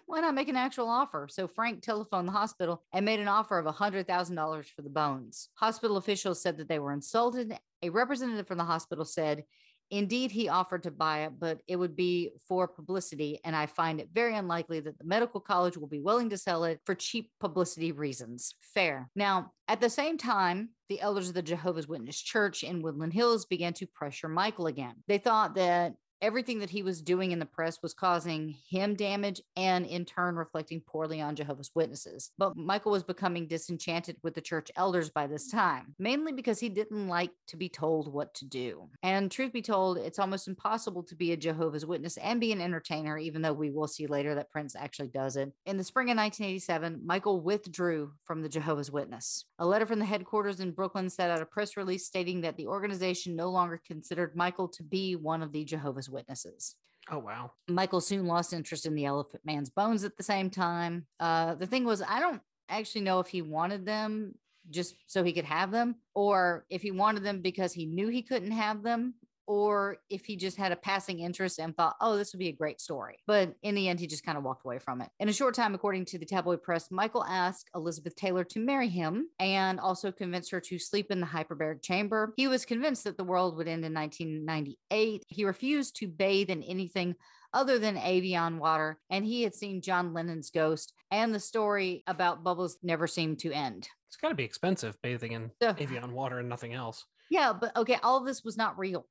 why not make an actual offer? So Frank telephoned the hospital and made an offer of $100,000 for the bones. Hospital officials said that they were insulted. A representative from the hospital said, indeed, he offered to buy it, but it would be for publicity, and I find it very unlikely that the medical college will be willing to sell it for cheap publicity reasons. Fair. Now, at the same time, the elders of the Jehovah's Witness Church in Woodland Hills began to pressure Michael again. They thought that everything that he was doing in the press was causing him damage and in turn reflecting poorly on Jehovah's Witnesses. But Michael was becoming disenchanted with the church elders by this time, mainly because he didn't like to be told what to do. And truth be told, it's almost impossible to be a Jehovah's Witness and be an entertainer, even though we will see later that Prince actually does it. In the spring of 1987, Michael withdrew from the Jehovah's Witness. A letter from the headquarters in Brooklyn sent out a press release stating that the organization no longer considered Michael to be one of the Jehovah's Witnesses. Oh, wow. Michael soon lost interest in the Elephant Man's bones at the same time. The thing was, I don't actually know if he wanted them just so he could have them, or if he wanted them because he knew he couldn't have them, or if he just had a passing interest and thought, oh, this would be a great story. But in the end, he just kind of walked away from it. In a short time, according to the tabloid press, Michael asked Elizabeth Taylor to marry him and also convinced her to sleep in the hyperbaric chamber. He was convinced that the world would end in 1998. He refused to bathe in anything other than Evian water, and he had seen John Lennon's ghost, and the story about bubbles never seemed to end. It's got to be expensive bathing in Evian water and nothing else. Yeah, but okay, all of this was not real.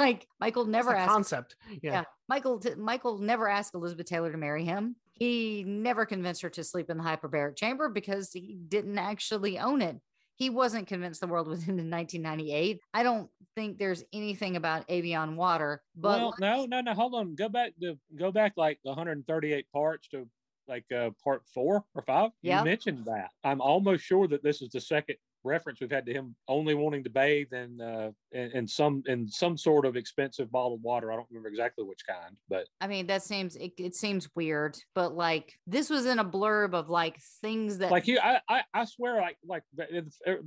Like Michael never asked concept. Yeah. Michael never asked Elizabeth Taylor to marry him. He never convinced her to sleep in the hyperbaric chamber because he didn't actually own it. He wasn't convinced the world was ended in 1998. I don't think there's anything about Evian water, but no, hold on. Go back like 138 parts to like part 4 or 5. Yep. You mentioned that. I'm almost sure that this is the second reference we've had to him only wanting to bathe in some sort of expensive bottled water. I don't remember exactly which kind, but I mean that seems it seems weird. But like this was in a blurb of like things that I swear like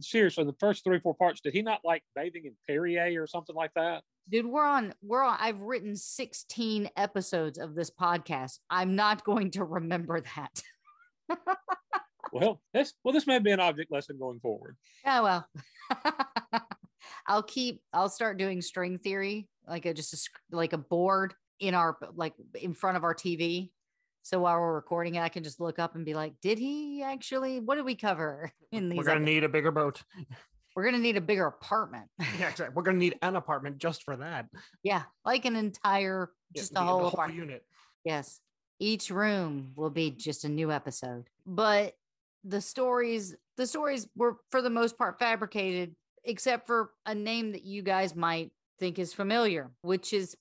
seriously, in the first 3 or 4 parts, did he not like bathing in Perrier or something like that? Dude, we're on. I've written 16 episodes of this podcast. I'm not going to remember that. Well, this may be an object lesson going forward. Oh, well, I'll start doing string theory, like a board in our, like, in front of our TV. So while we're recording it, I can just look up and be like, did he actually, what did we cover in these? We're going to need a bigger boat. We're going to need a bigger apartment. Yeah, exactly. We're going to need an apartment just for that. Yeah. Like an entire, just a whole apartment. Unit. Yes. Each room will be just a new episode, but the stories were for the most part fabricated, except for a name that you guys might think is familiar, which is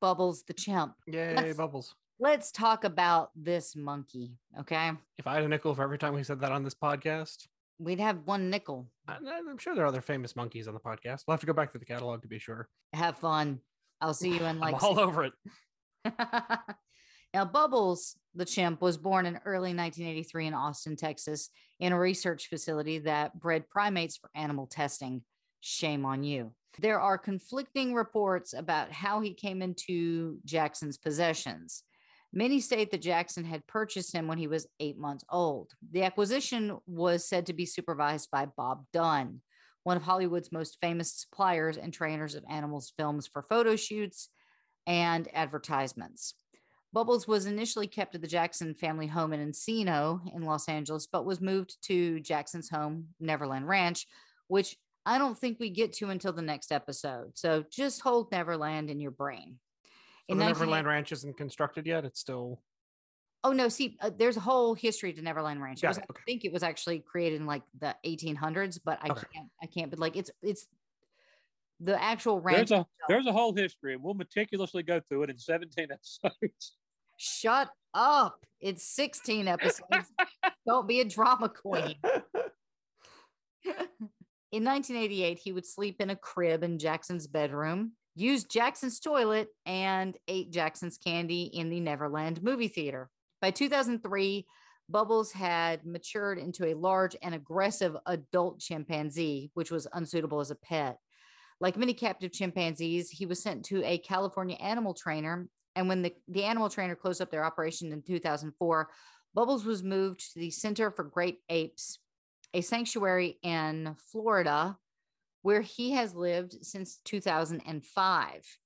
Bubbles the Chimp. Yay, Bubbles. Let's talk about this monkey, okay? If I had a nickel for every time we said that on this podcast, we'd have one nickel. I'm sure there are other famous monkeys on the podcast. We'll have to go back to the catalog to be sure. Have fun. I'll see you in like... I'm all over it. Now, Bubbles the Chimp was born in early 1983 in Austin, Texas, in a research facility that bred primates for animal testing. Shame on you. There are conflicting reports about how he came into Jackson's possessions. Many state that Jackson had purchased him when he was 8 months old. The acquisition was said to be supervised by Bob Dunn, one of Hollywood's most famous suppliers and trainers of animals' films for photo shoots and advertisements. Bubbles was initially kept at the Jackson family home in Encino in Los Angeles, but was moved to Jackson's home, Neverland Ranch, which I don't think we get to until the next episode. So just hold Neverland in your brain. So the Neverland Ranch isn't constructed yet. It's still. Oh no! See, there's a whole history to Neverland Ranch. Yeah, okay. I think it was actually created in like the 1800s, but I can't. But like, it's the actual ranch. There's a whole history, and we'll meticulously go through it in 17 episodes. Shut up! It's 16 episodes. Don't be a drama queen. In 1988, he would sleep in a crib in Jackson's bedroom, used Jackson's toilet, and ate Jackson's candy in the Neverland movie theater. By 2003, Bubbles had matured into a large and aggressive adult chimpanzee, which was unsuitable as a pet. Like many captive chimpanzees, he was sent to a California animal trainer. And when the animal trainer closed up their operation in 2004, Bubbles was moved to the Center for Great Apes, a sanctuary in Florida, where he has lived since 2005.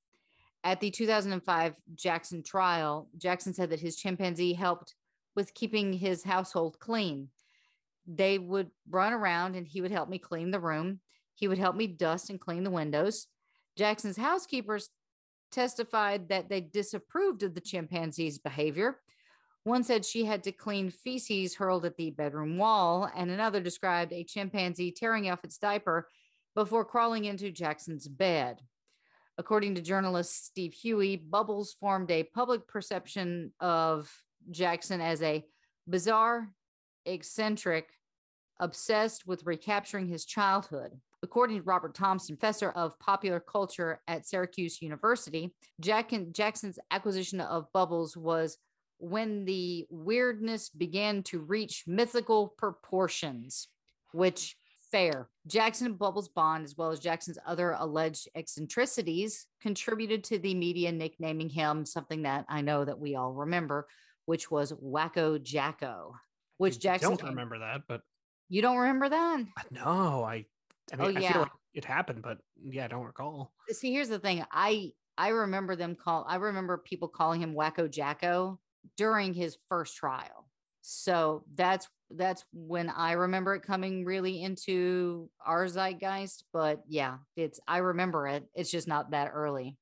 At the 2005 Jackson trial, Jackson said that his chimpanzee helped with keeping his household clean. They would run around and he would help me clean the room. He would help me dust and clean the windows. Jackson's housekeepers testified that they disapproved of the chimpanzee's behavior. One said she had to clean feces hurled at the bedroom wall, and another described a chimpanzee tearing off its diaper before crawling into Jackson's bed. According to journalist Steve Huey, Bubbles formed a public perception of Jackson as a bizarre, eccentric, obsessed with recapturing his childhood. According to Robert Thompson, professor of popular culture at Syracuse University, Jackson's acquisition of Bubbles was when the weirdness began to reach mythical proportions, which... fair. Jackson and Bubbles' bond, as well as Jackson's other alleged eccentricities, contributed to the media nicknaming him something that I know that we all remember, which was Wacko Jacko. Which I Jackson don't remember that, but you don't remember that? No, I feel like it happened, but yeah, I don't recall. See, here's the thing: I remember I remember people calling him Wacko Jacko during his first trial. So that's when I remember it coming really into our zeitgeist. But yeah, I remember it. It's just not that early.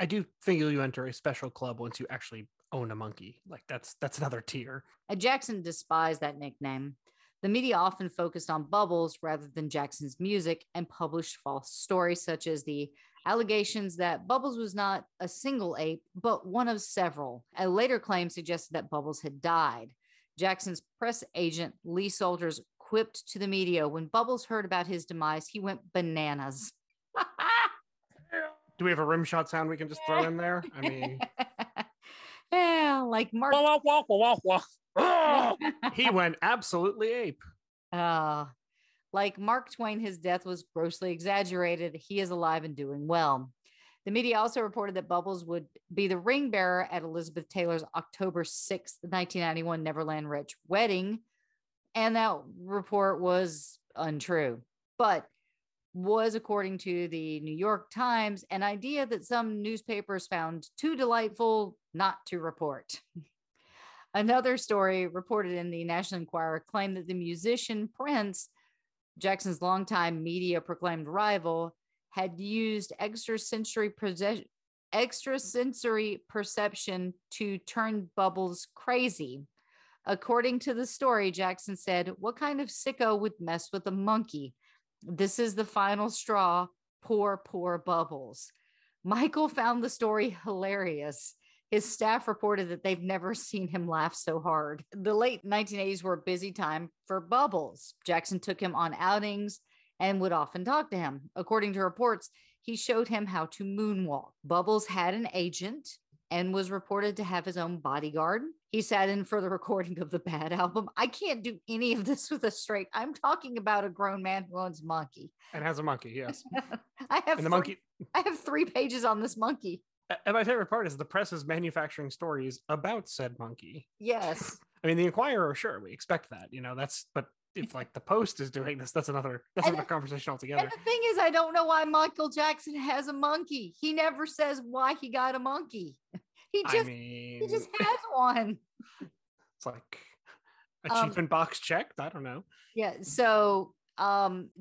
I do think you enter a special club once you actually own a monkey. Like that's another tier. Jackson despised that nickname. The media often focused on Bubbles rather than Jackson's music and published false stories, such as the allegations that Bubbles was not a single ape, but one of several. A later claim suggested that Bubbles had died. Jackson's press agent, Lee Soldiers, quipped to the media, when Bubbles heard about his demise, he went bananas. Do we have a rimshot sound we can just throw in there? I mean... yeah, like Mark... He went absolutely ape. Like Mark Twain, his death was grossly exaggerated. He is alive and doing well. The media also reported that Bubbles would be the ring bearer at Elizabeth Taylor's October 6th, 1991 Neverland Ranch wedding. And that report was untrue. But was, according to the New York Times, an idea that some newspapers found too delightful not to report. Another story reported in the National Enquirer claimed that the musician Prince, Jackson's longtime media-proclaimed rival, had used extrasensory perception to turn Bubbles crazy. According to the story, Jackson said, "What kind of sicko would mess with a monkey? This is the final straw. Poor, poor Bubbles." Michael found the story hilarious. His staff reported that they've never seen him laugh so hard. The late 1980s were a busy time for Bubbles. Jackson took him on outings and would often talk to him. According to reports, he showed him how to moonwalk. Bubbles had an agent and was reported to have his own bodyguard. He sat in for the recording of the Bad album. I can't do any of this with a straight. I'm talking about a grown man who owns a monkey. And has a monkey, yes. I have 3 pages on this monkey. And my favorite part is the press is manufacturing stories about said monkey. Yes. I mean, the Inquirer, sure, we expect that. You know, but if like the Post is doing this, that's another conversation altogether. And the thing is, I don't know why Michael Jackson has a monkey. He never says why he got a monkey. He just has one. It's like a cheap and box checked. I don't know. Yeah. So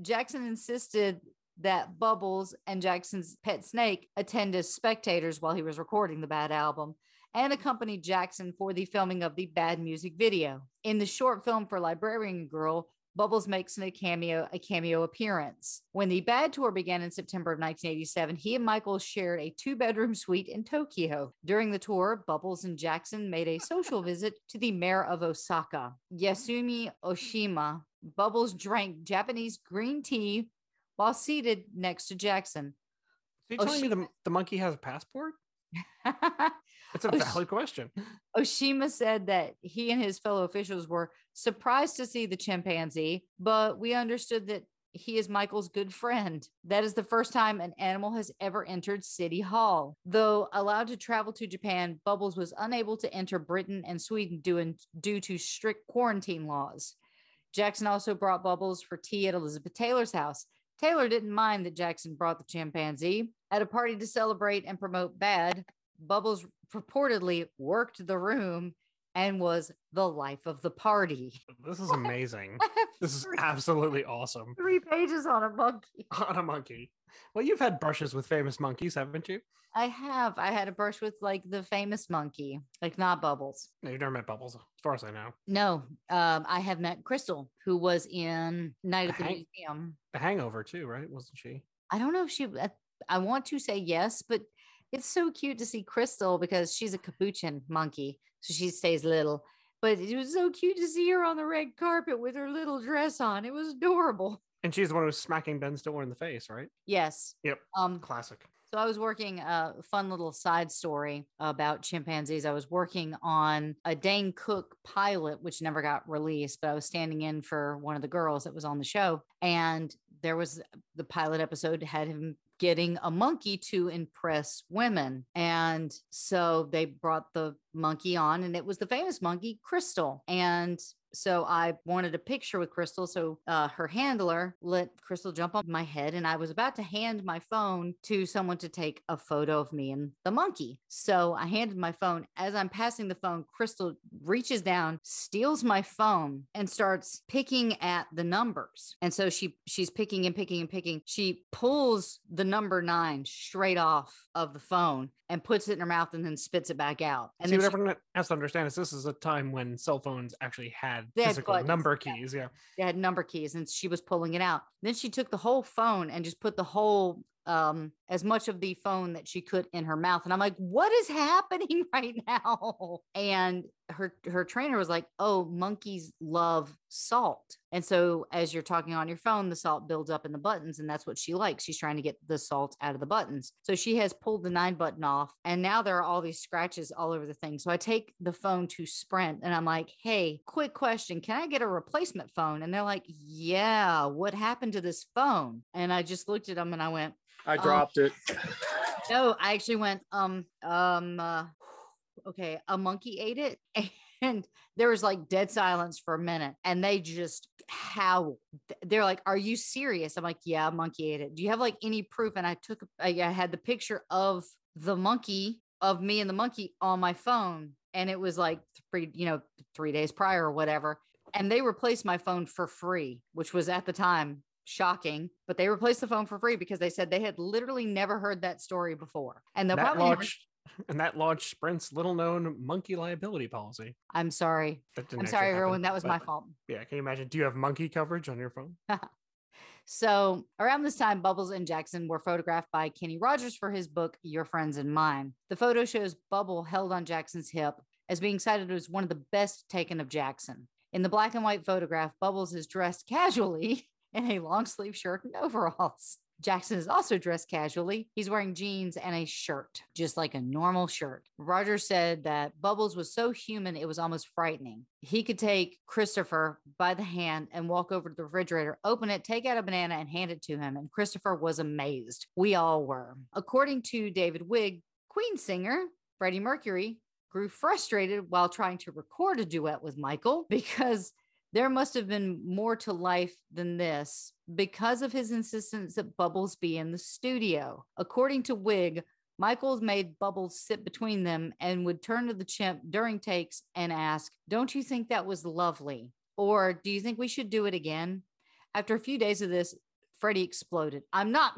Jackson insisted that Bubbles and Jackson's pet snake attend as spectators while he was recording the Bad album, and accompanied Jackson for the filming of the Bad music video. In the short film for Librarian Girl, Bubbles makes a cameo appearance. When the Bad tour began in September of 1987, he and Michael shared a 2-bedroom suite in Tokyo. During the tour, Bubbles and Jackson made a social visit to the mayor of Osaka, Yasumi Oshima. Bubbles drank Japanese green tea while seated next to Jackson. Are you telling me the monkey has a passport? That's a valid question. Oshima said that he and his fellow officials were surprised to see the chimpanzee, but we understood that he is Michael's good friend. That is the first time an animal has ever entered City Hall. Though allowed to travel to Japan, Bubbles was unable to enter Britain and Sweden due to strict quarantine laws. Jackson also brought Bubbles for tea at Elizabeth Taylor's house. Taylor didn't mind that Jackson brought the chimpanzee. At a party to celebrate and promote Bad, Bubbles purportedly worked the room and was the life of the party. This is amazing. This is absolutely awesome. 3 pages on a monkey. Well, you've had brushes with famous monkeys, haven't you? I have. I had a brush with the famous monkey, not Bubbles. No, you've never met Bubbles, as far as I know. No, I have met Crystal, who was in Night at the Museum. The Hangover too, right? Wasn't she? I don't know if she. I want to say yes, but it's so cute to see Crystal because she's a capuchin monkey, so she stays little. But it was so cute to see her on the red carpet with her little dress on. It was adorable. And she's the one who was smacking Ben Stiller in the face, right? Yes. Yep. Classic. So I was working a fun little side story about chimpanzees. I was working on a Dane Cook pilot, which never got released, but I was standing in for one of the girls that was on the show. And there was the pilot episode had him getting a monkey to impress women. And so they brought the monkey on, and it was the famous monkey, Crystal. And so I wanted a picture with Crystal. So her handler let Crystal jump on my head, and I was about to hand my phone to someone to take a photo of me and the monkey. So I handed my phone. As I'm passing the phone, Crystal reaches down, steals my phone, and starts picking at the numbers. And so she's picking and picking and picking. She pulls the number 9 straight off of the phone and puts it in her mouth and then spits it back out. And see, what everyone has to understand is this is a time when cell phones actually had physical number keys. Yeah. They had number keys, and she was pulling it out. Then she took the whole phone and just put the whole, as much of the phone that she could in her mouth. And I'm like, what is happening right now? And her trainer was like, oh, monkeys love salt. And so as you're talking on your phone, the salt builds up in the buttons, and that's what she likes. She's trying to get the salt out of the buttons. So she has pulled the 9 button off, and now there are all these scratches all over the thing. So I take the phone to Sprint, and I'm like, hey, quick question. Can I get a replacement phone? And they're like, yeah, what happened to this phone? And I just looked at them and I went, I dropped it. No, I actually went, okay, a monkey ate it. And there was like dead silence for a minute, and they just howled. They're like, "Are you serious?" I'm like, "Yeah, a monkey ate it. Do you have like any proof?" And I had the picture of the monkey, of me and the monkey on my phone. And it was like 3 days prior or whatever. And they replaced my phone for free, which was at the time shocking, but they replaced the phone for free because they said they had literally never heard that story before. And they'll probably that launched Sprint's little known monkey liability policy. I'm sorry. I'm sorry, everyone. That was my fault. Yeah. Can you imagine? Do you have monkey coverage on your phone? So around this time, Bubbles and Jackson were photographed by Kenny Rogers for his book, Your Friends and Mine. The photo shows Bubble held on Jackson's hip as being cited as one of the best taken of Jackson. In the black and white photograph, Bubbles is dressed casually in a long sleeve shirt and overalls. Jackson is also dressed casually. He's wearing jeans and a shirt, just like a normal shirt. Rogers said that Bubbles was so human, it was almost frightening. He could take Christopher by the hand and walk over to the refrigerator, open it, take out a banana, and hand it to him. And Christopher was amazed. We all were. According to David Wigg, Queen singer Freddie Mercury grew frustrated while trying to record a duet with Michael because there must have been more to life than this because of his insistence that Bubbles be in the studio. According to Wig, Michaels made Bubbles sit between them and would turn to the chimp during takes and ask, "Don't you think that was lovely? Or do you think we should do it again?" After a few days of this, Freddie exploded. "I'm not,"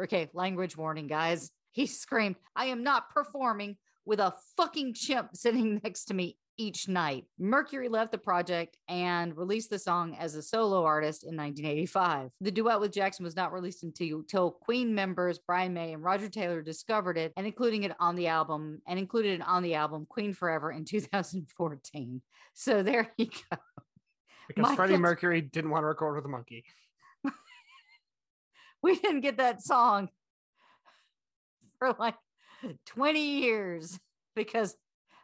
okay, language warning, guys. He screamed, "I am not performing with a fucking chimp sitting next to me each night." Mercury left the project and released the song as a solo artist in 1985. The duet with Jackson was not released until Queen members Brian May and Roger Taylor discovered it and included it on the album Queen Forever in 2014. So there you go. Because Freddie Mercury didn't want to record with a monkey. We didn't get that song for like 20 years because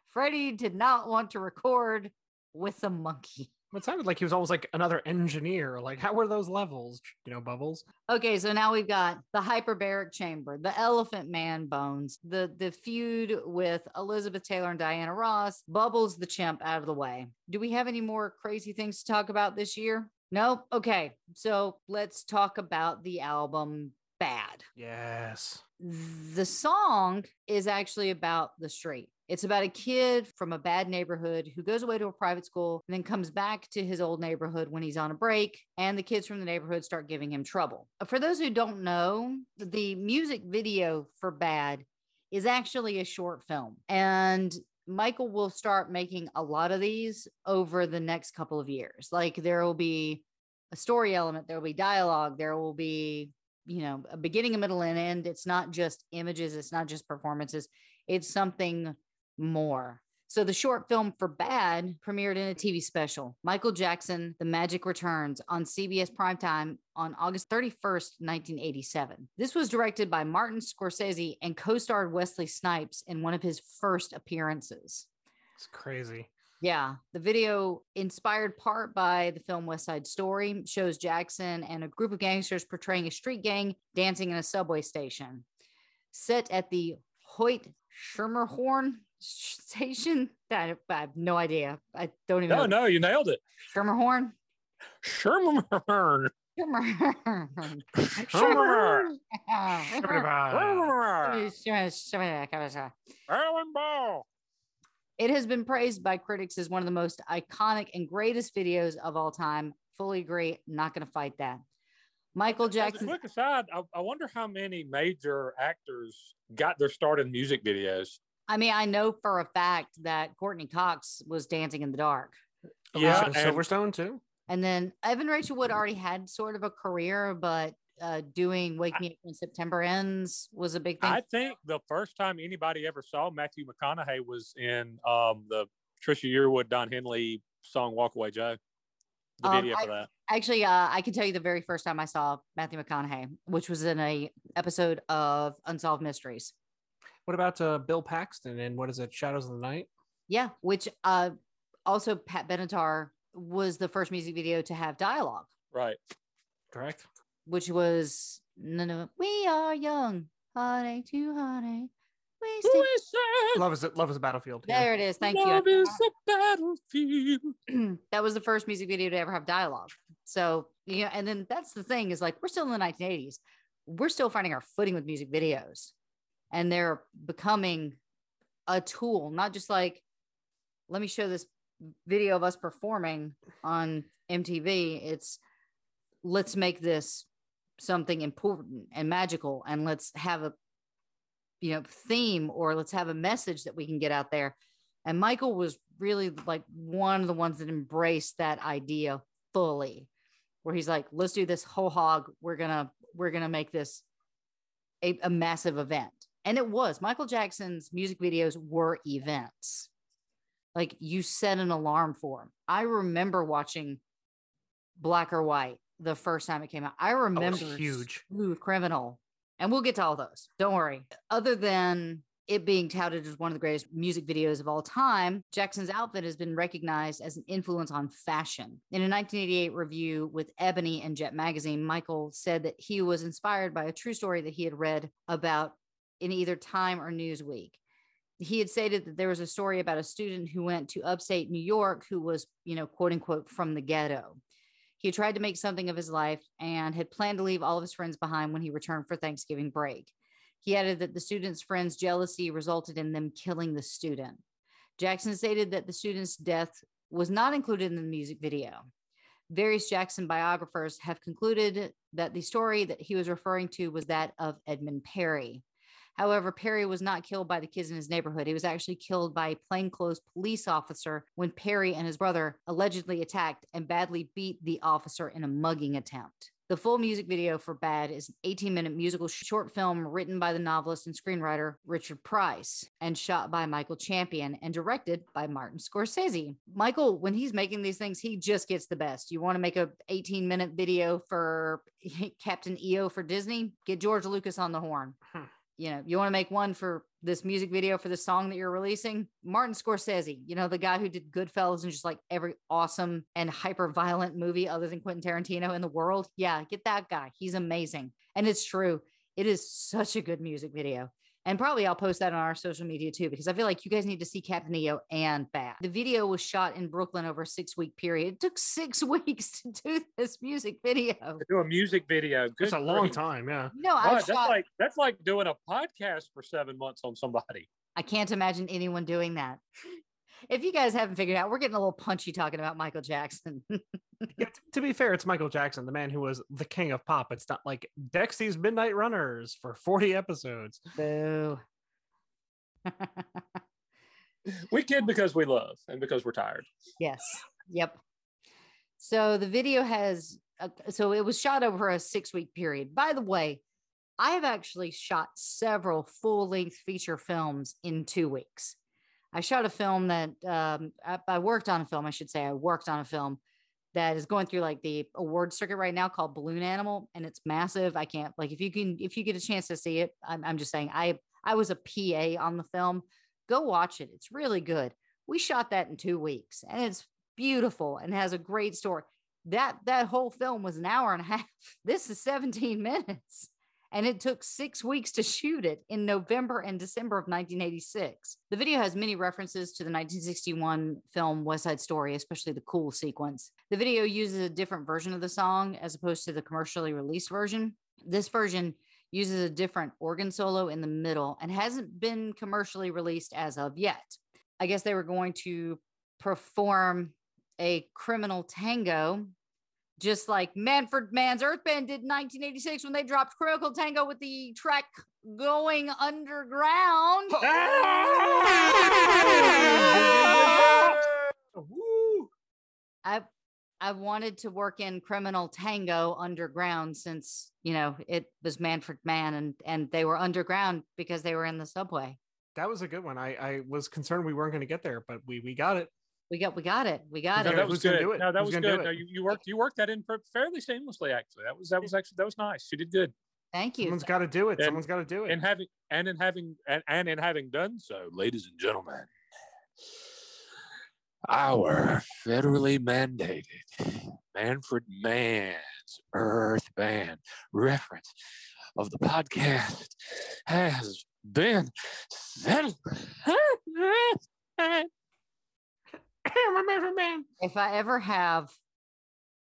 Freddie did not want to record with a monkey. It sounded like he was always like another engineer. Like, how were those levels? You know, Bubbles. Okay, so now we've got the hyperbaric chamber, the Elephant Man bones, the feud with Elizabeth Taylor and Diana Ross, Bubbles the chimp out of the way. Do we have any more crazy things to talk about this year? No? Okay, so let's talk about the album Bad. Yes. The song is actually about the street. It's about a kid from a bad neighborhood who goes away to a private school and then comes back to his old neighborhood when he's on a break, and the kids from the neighborhood start giving him trouble. For those who don't know, the music video for Bad is actually a short film, and Michael will start making a lot of these over the next couple of years. Like, there will be a story element, there will be dialogue, there will be, you know, a beginning, a middle, and end. It's not just images, it's not just performances, it's something more. So the short film for Bad premiered in a TV special, Michael Jackson, The Magic Returns, on CBS primetime on August 31st, 1987. This was directed by Martin Scorsese and co-starred Wesley Snipes in one of his first appearances. It's crazy. Yeah. The video, inspired part by the film West Side Story, shows Jackson and a group of gangsters portraying a street gang dancing in a subway station. Set at the Hoyt Schermerhorn station? I have no idea. I don't even know. No, you nailed it. Schermerhorn? Schermerhorn. It has been praised by critics as one of the most iconic and greatest videos of all time. Fully agree. Not going to fight that. Michael Jackson. As a quick aside, I wonder how many major actors got their start in music videos. I mean, I know for a fact that Courtney Cox was dancing in the dark. Yeah, Silverstone too. And then Evan Rachel Wood already had sort of a career, but doing Wake Me Up When September Ends was a big thing. I think the first time anybody ever saw Matthew McConaughey was in the Trisha Yearwood, Don Henley song Walk Away Joe. The video for that. Actually, I can tell you the very first time I saw Matthew McConaughey, which was in a episode of Unsolved Mysteries. What about Bill Paxton and what is it, Shadows of the Night? Yeah, which also Pat Benatar was the first music video to have dialogue. Right. Correct. Which was, "We are young, heartache to heartache, Love is a Battlefield. Yeah. There it is. Thank you. Love is a battlefield. That was the first music video to ever have dialogue. So, yeah. And then that's the thing is like, we're still in the 1980s. We're still finding our footing with music videos, and they're becoming a tool, not just like, let me show this video of us performing on MTV. It's let's make this something important and magical, and let's have a theme, or let's have a message that we can get out there. And Michael was really like one of the ones that embraced that idea fully, where he's like, let's do this whole hog. We're gonna make this a massive event. And it was. Michael Jackson's music videos were events. Like, you set an alarm for him. I remember watching Black or White the first time it came out. I remember huge Criminal. And we'll get to all those. Don't worry. Other than it being touted as one of the greatest music videos of all time, Jackson's outfit has been recognized as an influence on fashion. In a 1988 review with Ebony and Jet magazine, Michael said that he was inspired by a true story that he had read about in either Time or Newsweek. He had stated that there was a story about a student who went to upstate New York who was, quote unquote, from the ghetto. He tried to make something of his life and had planned to leave all of his friends behind when he returned for Thanksgiving break. He added that the student's friends' jealousy resulted in them killing the student. Jackson stated that the student's death was not included in the music video. Various Jackson biographers have concluded that the story that he was referring to was that of Edmund Perry. However, Perry was not killed by the kids in his neighborhood. He was actually killed by a plainclothes police officer when Perry and his brother allegedly attacked and badly beat the officer in a mugging attempt. The full music video for Bad is an 18-minute musical short film written by the novelist and screenwriter Richard Price and shot by Michael Champion and directed by Martin Scorsese. Michael, when he's making these things, he just gets the best. You want to make an 18-minute video for Captain EO for Disney? Get George Lucas on the horn. You want to make one for this music video for the song that you're releasing? Martin Scorsese, the guy who did Goodfellas and just like every awesome and hyper violent movie other than Quentin Tarantino in the world. Yeah, get that guy. He's amazing. And it's true. It is such a good music video. And probably I'll post that on our social media too, because I feel like you guys need to see Captain EO and Bad. The video was shot in Brooklyn over a 6-week period. It took 6 weeks to do this music video. To do a music video. It's a long time, yeah. No, that's like doing a podcast for 7 months on somebody. I can't imagine anyone doing that. If you guys haven't figured out, we're getting a little punchy talking about Michael Jackson. Yeah, to be fair, it's Michael Jackson, the man who was the king of pop. It's not like Dexy's Midnight Runners for 40 episodes. Boo. We kid because we love and because we're tired. Yes. Yep. So the video so it was shot over a 6-week period. By the way, I have actually shot several full-length feature films in 2 weeks. I shot a film that I worked on a film that is going through like the award circuit right now called Balloon Animal, and it's massive. I can't, like, if you get a chance to see it, I'm just saying, I was a PA on the film. Go watch it. It's really good. We shot that in 2 weeks, and it's beautiful and has a great story. That whole film was an hour and a half. This is 17 minutes. And it took 6 weeks to shoot it in November and December of 1986. The video has many references to the 1961 film West Side Story, especially the cool sequence. The video uses a different version of the song as opposed to the commercially released version. This version uses a different organ solo in the middle and hasn't been commercially released as of yet. I guess they were going to perform a criminal tango, just like Manfred Mann's Earth Band did in 1986 when they dropped Critical Tango with the track Going Underground. I wanted to work in Criminal Tango Underground since, it was Manfred Mann and they were underground because they were in the subway. That was a good one. I was concerned we weren't going to get there, but we got it. We got it. That was good. No, that was good. No, you worked that in fairly seamlessly, actually. That was nice. You did good. Thank you. Someone's got to do it. And having done so, ladies and gentlemen, our federally mandated Manfred Mann's Earth Band reference of the podcast has been said. If I ever have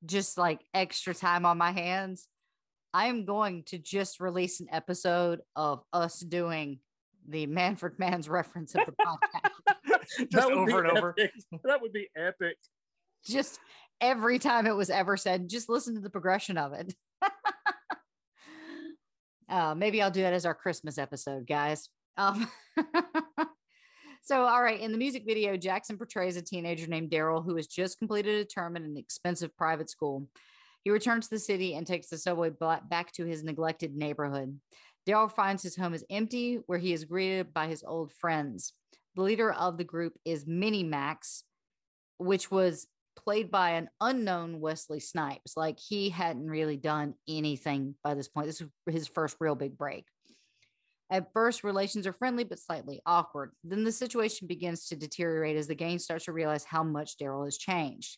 just like extra time on my hands, I am going to just release an episode of us doing the Manfred Mann's reference of the podcast. Just over and over. That would be epic. Just every time it was ever said, just listen to the progression of it. Maybe I'll do that as our Christmas episode, guys. So, all right. In the music video, Jackson portrays a teenager named Daryl who has just completed a term at an expensive private school. He returns to the city and takes the subway back to his neglected neighborhood. Daryl finds his home is empty, where he is greeted by his old friends. The leader of the group is Mini-Max, which was played by an unknown Wesley Snipes. Like, he hadn't really done anything by this point. This was his first real big break. At first, relations are friendly, but slightly awkward. Then the situation begins to deteriorate as the gang starts to realize how much Daryl has changed.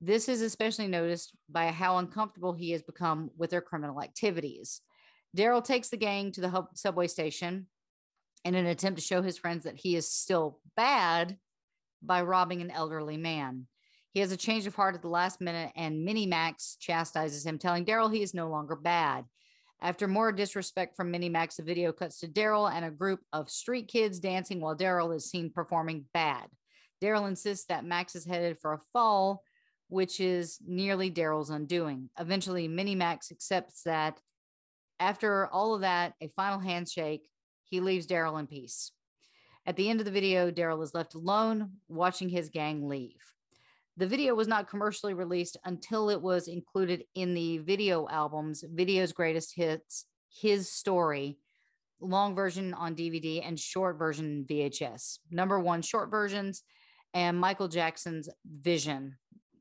This is especially noticed by how uncomfortable he has become with their criminal activities. Daryl takes the gang to the subway station in an attempt to show his friends that he is still bad by robbing an elderly man. He has a change of heart at the last minute, and Mini-Max chastises him, telling Daryl he is no longer bad. After more disrespect from Mini-Max, the video cuts to Daryl and a group of street kids dancing while Daryl is seen performing Bad. Daryl insists that Max is headed for a fall, which is nearly Daryl's undoing. Eventually, Mini-Max accepts that. After all of that, a final handshake, he leaves Daryl in peace. At the end of the video, Daryl is left alone, watching his gang leave. The video was not commercially released until it was included in the video albums, Video's Greatest Hits, His Story, long version on DVD and short version VHS. Number one, short versions, and Michael Jackson's Vision.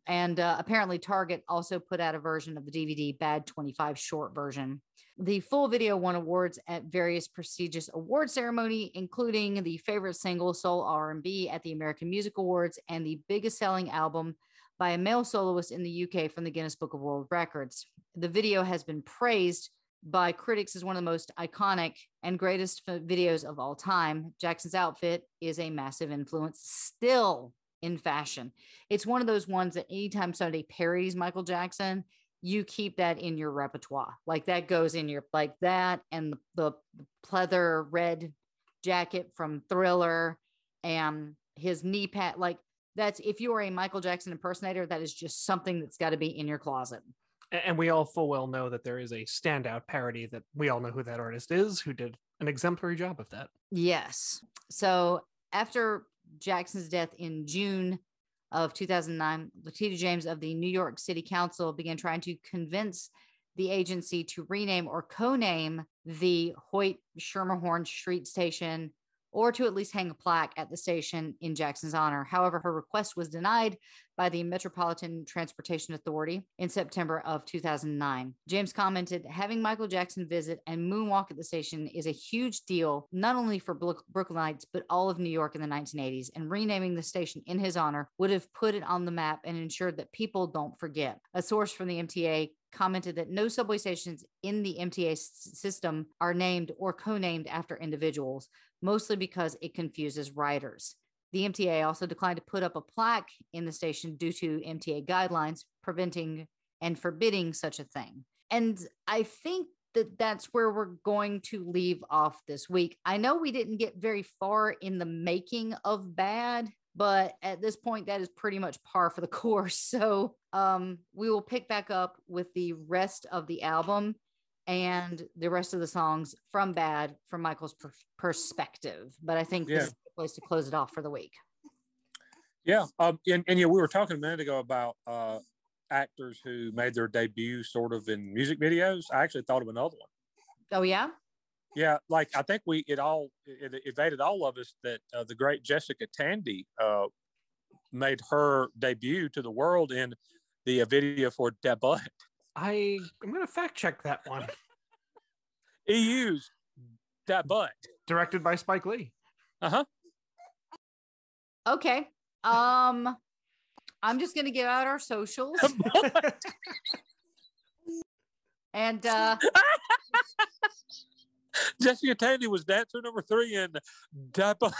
And apparently Target also put out a version of the DVD, Bad 25 short version. The full video won awards at various prestigious award ceremonies, including the favorite single Soul R&B at the American Music Awards and the biggest selling album by a male soloist in the UK from the Guinness Book of World Records. The video has been praised by critics as one of the most iconic and greatest videos of all time. Jackson's outfit is a massive influence still in fashion. It's one of those ones that anytime somebody parodies Michael Jackson, you keep that in your repertoire. Like, that goes in your, like that, and the pleather red jacket from Thriller and his knee pad. Like, that's, if you are a Michael Jackson impersonator, that is just something that's got to be in your closet. And we all full well know that there is a standout parody that we all know who that artist is, who did an exemplary job of that. Yes. So after Jackson's death in June of 2009, Letitia James of the New York City Council began trying to convince the agency to rename or co-name the Hoyt Schermerhorn Street Station, or to at least hang a plaque at the station in Jackson's honor. However, her request was denied by the Metropolitan Transportation Authority in September of 2009. James commented, having Michael Jackson visit and moonwalk at the station is a huge deal, not only for Brooklynites, but all of New York in the 1980s, and renaming the station in his honor would have put it on the map and ensured that people don't forget. A source from the MTA commented that no subway stations in the MTA system are named or co-named after individuals, mostly because it confuses riders. The MTA also declined to put up a plaque in the station due to MTA guidelines preventing and forbidding such a thing. And I think that that's where we're going to leave off this week. I know we didn't get very far in the making of Bad, but at this point, that is pretty much par for the course. So we will pick back up with the rest of the album and the rest of the songs from Bad from Michael's perspective. But I think this is the place to close it off for the week. Yeah. And we were talking a minute ago about actors who made their debut sort of in music videos. I actually thought of another one. Oh, yeah? Yeah, like I think it evaded all of us that the great Jessica Tandy made her debut to the world in the video for Da Butt. I'm going to fact check that one. EU's Da Butt. Directed by Spike Lee. Uh-huh. Okay. I'm just going to give out our socials. And Jessica Tandy was dancer number 3 in Die By.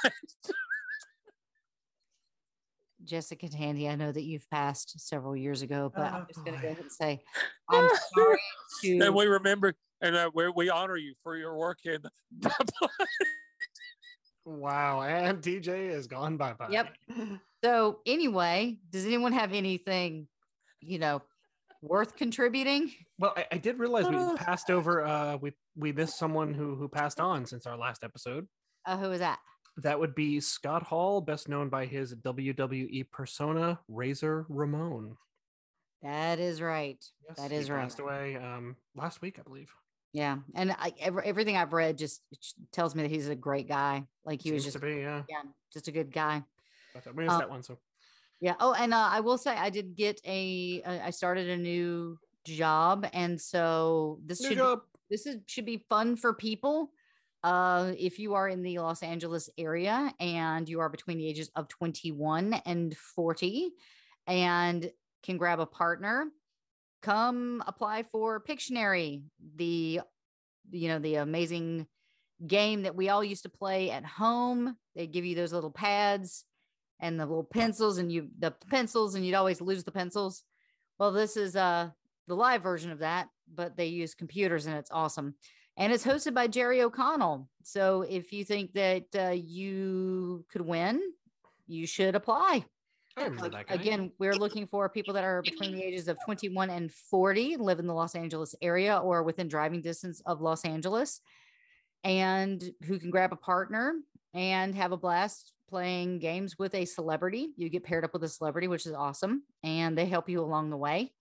Jessica Tandy, I know that you've passed several years ago, but I'm just going to go ahead and say, I'm sorry to... And we remember, and we honor you for your work in Die By. Wow, and TJ is gone bye-bye. Yep. So anyway, does anyone have anything, you know, worth contributing? Well, I did realize we passed over, we missed someone who passed on since our last episode. Who was that? That would be Scott Hall, best known by his WWE persona, Razor Ramon. That is right. Yes, that is right. Passed away last week, I believe. Yeah, and everything I've read just tells me that he's a great guy. Like he was just to be, yeah, just a good guy. We missed that one, so yeah. Oh, and I will say I did get I started a new job, and so this should be fun for people. If you are in the Los Angeles area and you are between the ages of 21 and 40, and can grab a partner. Come apply for Pictionary, the amazing game that we all used to play at home. They give you those little pads and the little pencils and you'd always lose the pencils. Well, this is the live version of that, but they use computers and it's awesome. And it's hosted by Jerry O'Connell. So if you think that you could win, you should apply. Again, we're looking for people that are between the ages of 21 and 40, live in the Los Angeles area or within driving distance of Los Angeles, and who can grab a partner and have a blast playing games with a celebrity. You get paired up with a celebrity, which is awesome, and they help you along the way.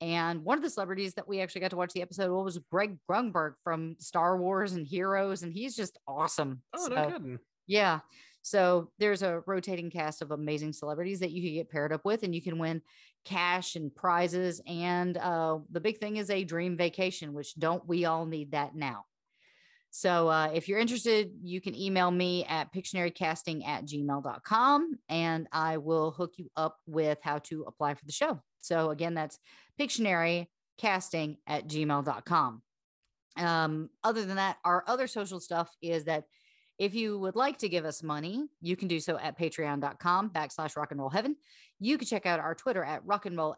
And one of the celebrities that we actually got to watch the episode was Greg Grunberg from Star Wars and Heroes, and he's just awesome. Oh, no kidding. Yeah. So there's a rotating cast of amazing celebrities that you can get paired up with, and you can win cash and prizes. And the big thing is a dream vacation, which don't we all need that now? So if you're interested, you can email me at pictionarycasting@gmail.com, and I will hook you up with how to apply for the show. So again, that's pictionarycasting@gmail.com. Other than that, our other social stuff is that if you would like to give us money, you can do so at patreon.com/rockandrollheaven. You can check out our Twitter at rockandrolllt.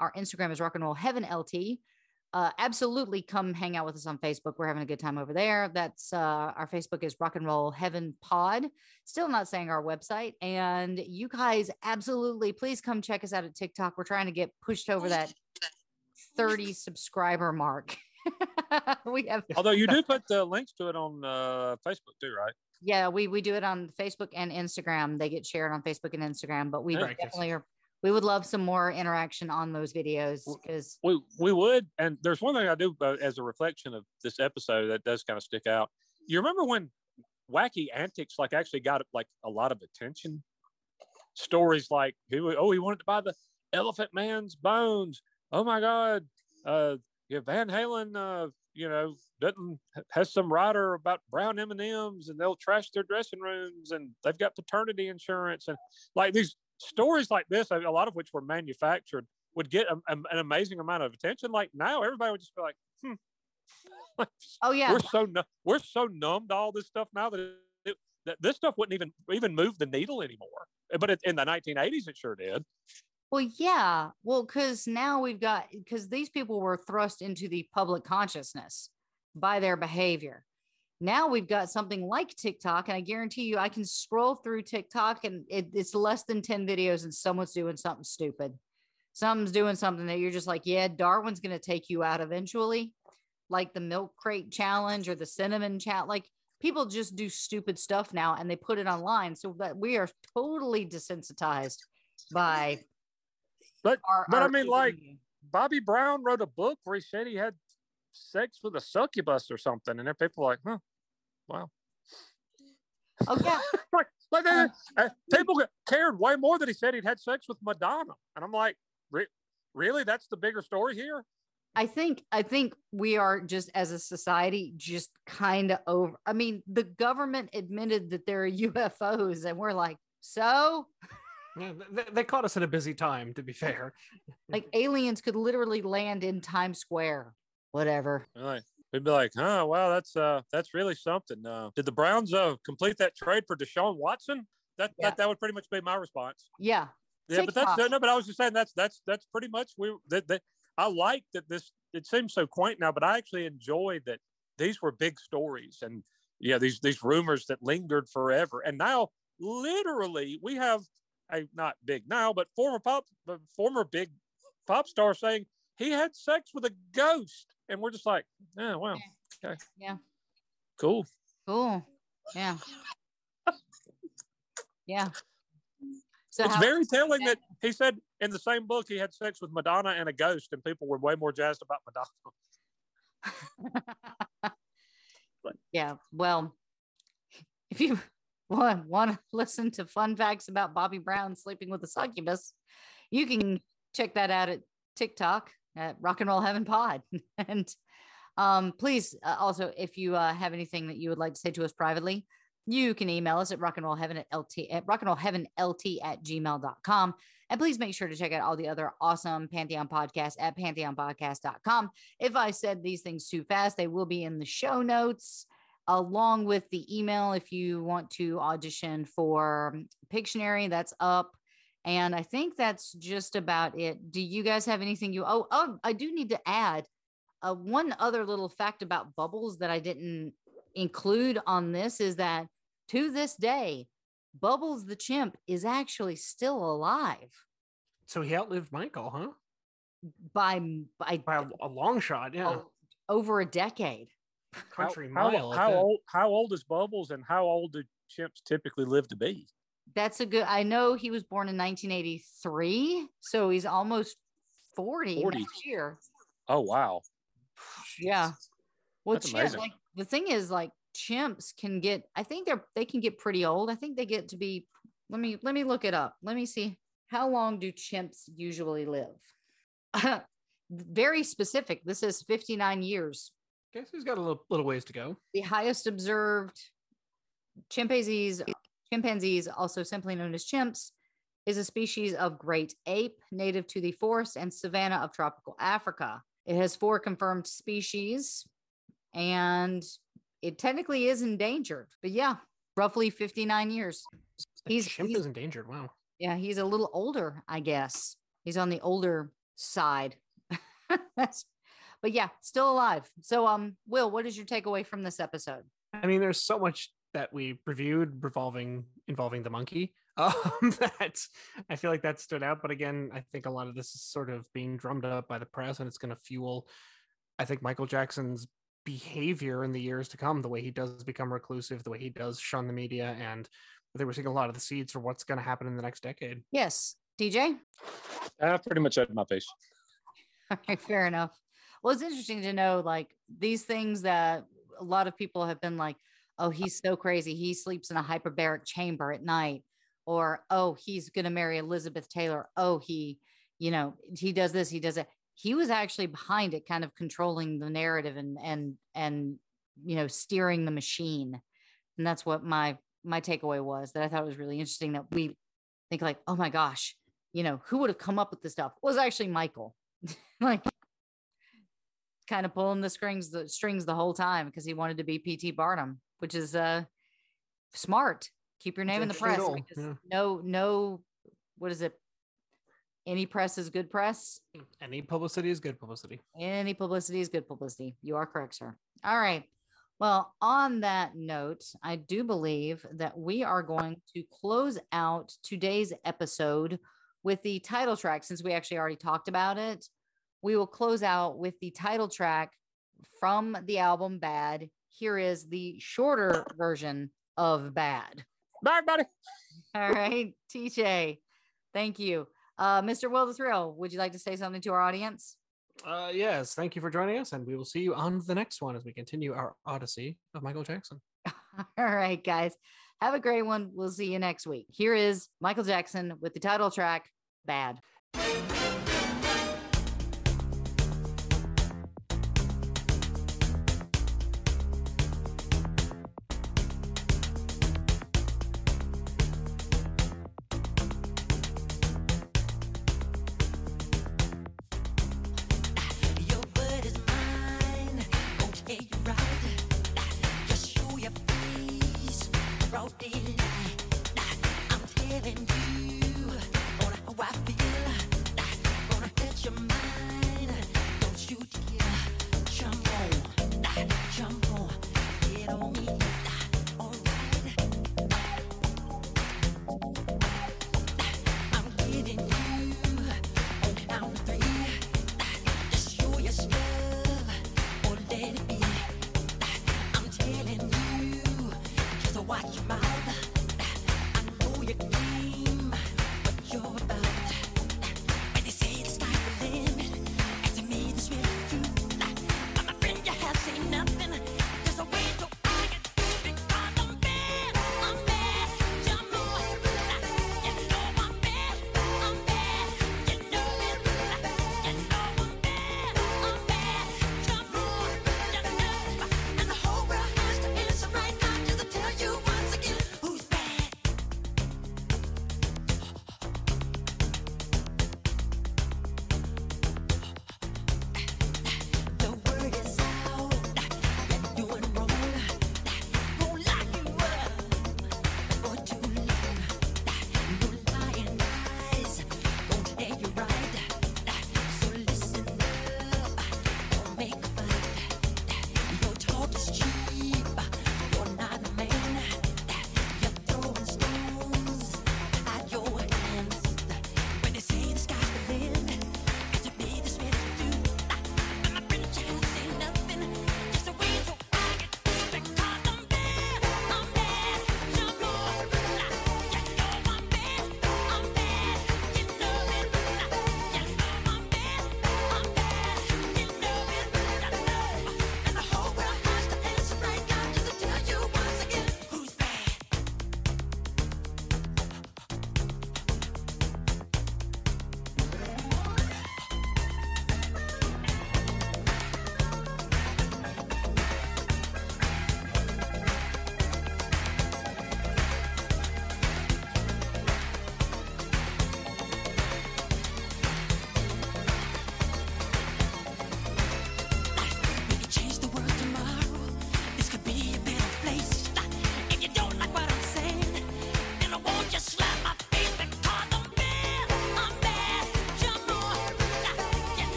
Our Instagram is rockandrollheavenlt. Absolutely come hang out with us on Facebook. We're having a good time over there. That's our Facebook is Rock and Roll Heaven Pod. Still not saying our website. And you guys, absolutely, please come check us out at TikTok. We're trying to get pushed over that 30 subscriber mark. We have, although you do put the links to it on Facebook too, right? Yeah, we do it on Facebook and Instagram. They get shared on Facebook and Instagram, but we definitely are. We would love some more interaction on those videos because we would. And there's one thing I do as a reflection of this episode that does kind of stick out. You remember when wacky antics like actually got like a lot of attention? Stories like he wanted to buy the Elephant Man's bones. Oh my God. Yeah, Van Halen, has some rider about brown M&Ms, and they'll trash their dressing rooms, and they've got paternity insurance, and like these stories like this, a lot of which were manufactured, would get an amazing amount of attention. Like now, everybody would just be like, "Oh yeah, we're so numb to all this stuff now that this stuff wouldn't even move the needle anymore." But in the 1980s, it sure did. Well, yeah. Well, because these people were thrust into the public consciousness by their behavior. Now we've got something like TikTok, and I guarantee you I can scroll through TikTok and it's less than 10 videos and someone's doing something stupid. Someone's doing something that you're just like, yeah, Darwin's going to take you out eventually. Like the milk crate challenge or the cinnamon chat. Like people just do stupid stuff now and they put it online. So that we are totally desensitized by... But I mean, like Bobby Brown wrote a book where he said he had sex with a succubus or something, and then people are like, "Huh, wow." Okay. People cared way more that he said he'd had sex with Madonna, and I'm like, "Really? That's the bigger story here." I think we are just as a society just kind of over. I mean, the government admitted that there are UFOs, and we're like, so. Yeah, they caught us in a busy time, to be fair. Like aliens could literally land in Times Square, whatever. Really? We'd be like, huh, wow, that's really something. Did the Browns complete that trade for Deshaun Watson? That would pretty much be my response. Yeah. Yeah, TikTok. But that's no. But I was just saying that's pretty much I like that this. It seems so quaint now, but I actually enjoy that these were big stories and these rumors that lingered forever. And now, literally, we have a not big now, but former big pop star saying he had sex with a ghost, and we're just like, oh wow, okay, yeah, cool, yeah, yeah. So it's very telling that he said in the same book he had sex with Madonna and a ghost, and people were way more jazzed about Madonna. Yeah, well, if you want to listen to fun facts about Bobby Brown sleeping with a succubus, you can check that out at TikTok at Rock and Roll Heaven Pod. And please, also, if you have anything that you would like to say to us privately, you can email us at rockandrollheavenlt@gmail.com. And please make sure to check out all the other awesome Pantheon podcasts at pantheonpodcast.com. If I said these things too fast, they will be in the show notes along with the email. If you want to audition for Pictionary, that's up. And I think that's just about it. Do you guys have anything you, I do need to add one other little fact about bubbles that I didn't include on this is that to this day, Bubbles the chimp is actually still alive. So he outlived Michael, huh? By a long shot, yeah. Over a decade. How old is Bubbles, and how old do chimps typically live to be? That's a good. I know he was born in 1983, so he's almost 40 next year. Oh wow! Yeah. Well, chimps, like, the thing is, like, chimps can get, I think they can get pretty old. I think they get to be, let me look it up. Let me see. How long do chimps usually live? Very specific. This is 59 years. Guess he's got a little ways to go. The highest observed chimpanzees, also simply known as chimps, is a species of great ape native to the forest and savanna of tropical Africa. It has 4 confirmed species. And it technically is endangered, but yeah, roughly 59 years. He's endangered. Wow. Yeah. He's a little older, I guess. He's on the older side, but yeah, still alive. So, Will, what is your takeaway from this episode? I mean, there's so much that we reviewed involving the monkey that I feel like that stood out. But again, I think a lot of this is sort of being drummed up by the press, and it's going to fuel, I think, Michael Jackson's behavior in the years to come, the way he does become reclusive, the way he does shun the media. And I think we're seeing a lot of the seeds for what's going to happen in the next decade. Yes. DJ? I pretty much had my piece. All right, fair enough. Well, it's interesting to know, like, these things that a lot of people have been like, oh, he's so crazy. He sleeps in a hyperbaric chamber at night. Or, oh, he's going to marry Elizabeth Taylor. Oh, he does this, he does that. He was actually behind it, kind of controlling the narrative and steering the machine. And that's what my takeaway was, that I thought it was really interesting that we think like, oh my gosh, who would have come up with this stuff? It was actually Michael, like kind of pulling the strings the whole time because he wanted to be P.T. Barnum, which is smart. Keep your name in the press. Yeah. No, what is it? Any press is good press. Any publicity is good publicity. Any publicity is good publicity. You are correct, sir. All right. Well, on that note, I do believe that we are going to close out today's episode with the title track. Since we actually already talked about it, we will close out with the title track from the album Bad. Here is the shorter version of Bad. Bye, buddy. All right. TJ, thank you. Mr. Will the Thrill, would you like to say something to our audience? Yes, thank you for joining us, and we will see you on the next one as we continue our odyssey of Michael Jackson. All right, guys. Have a great one. We'll see you next week. Here is Michael Jackson with the title track, Bad.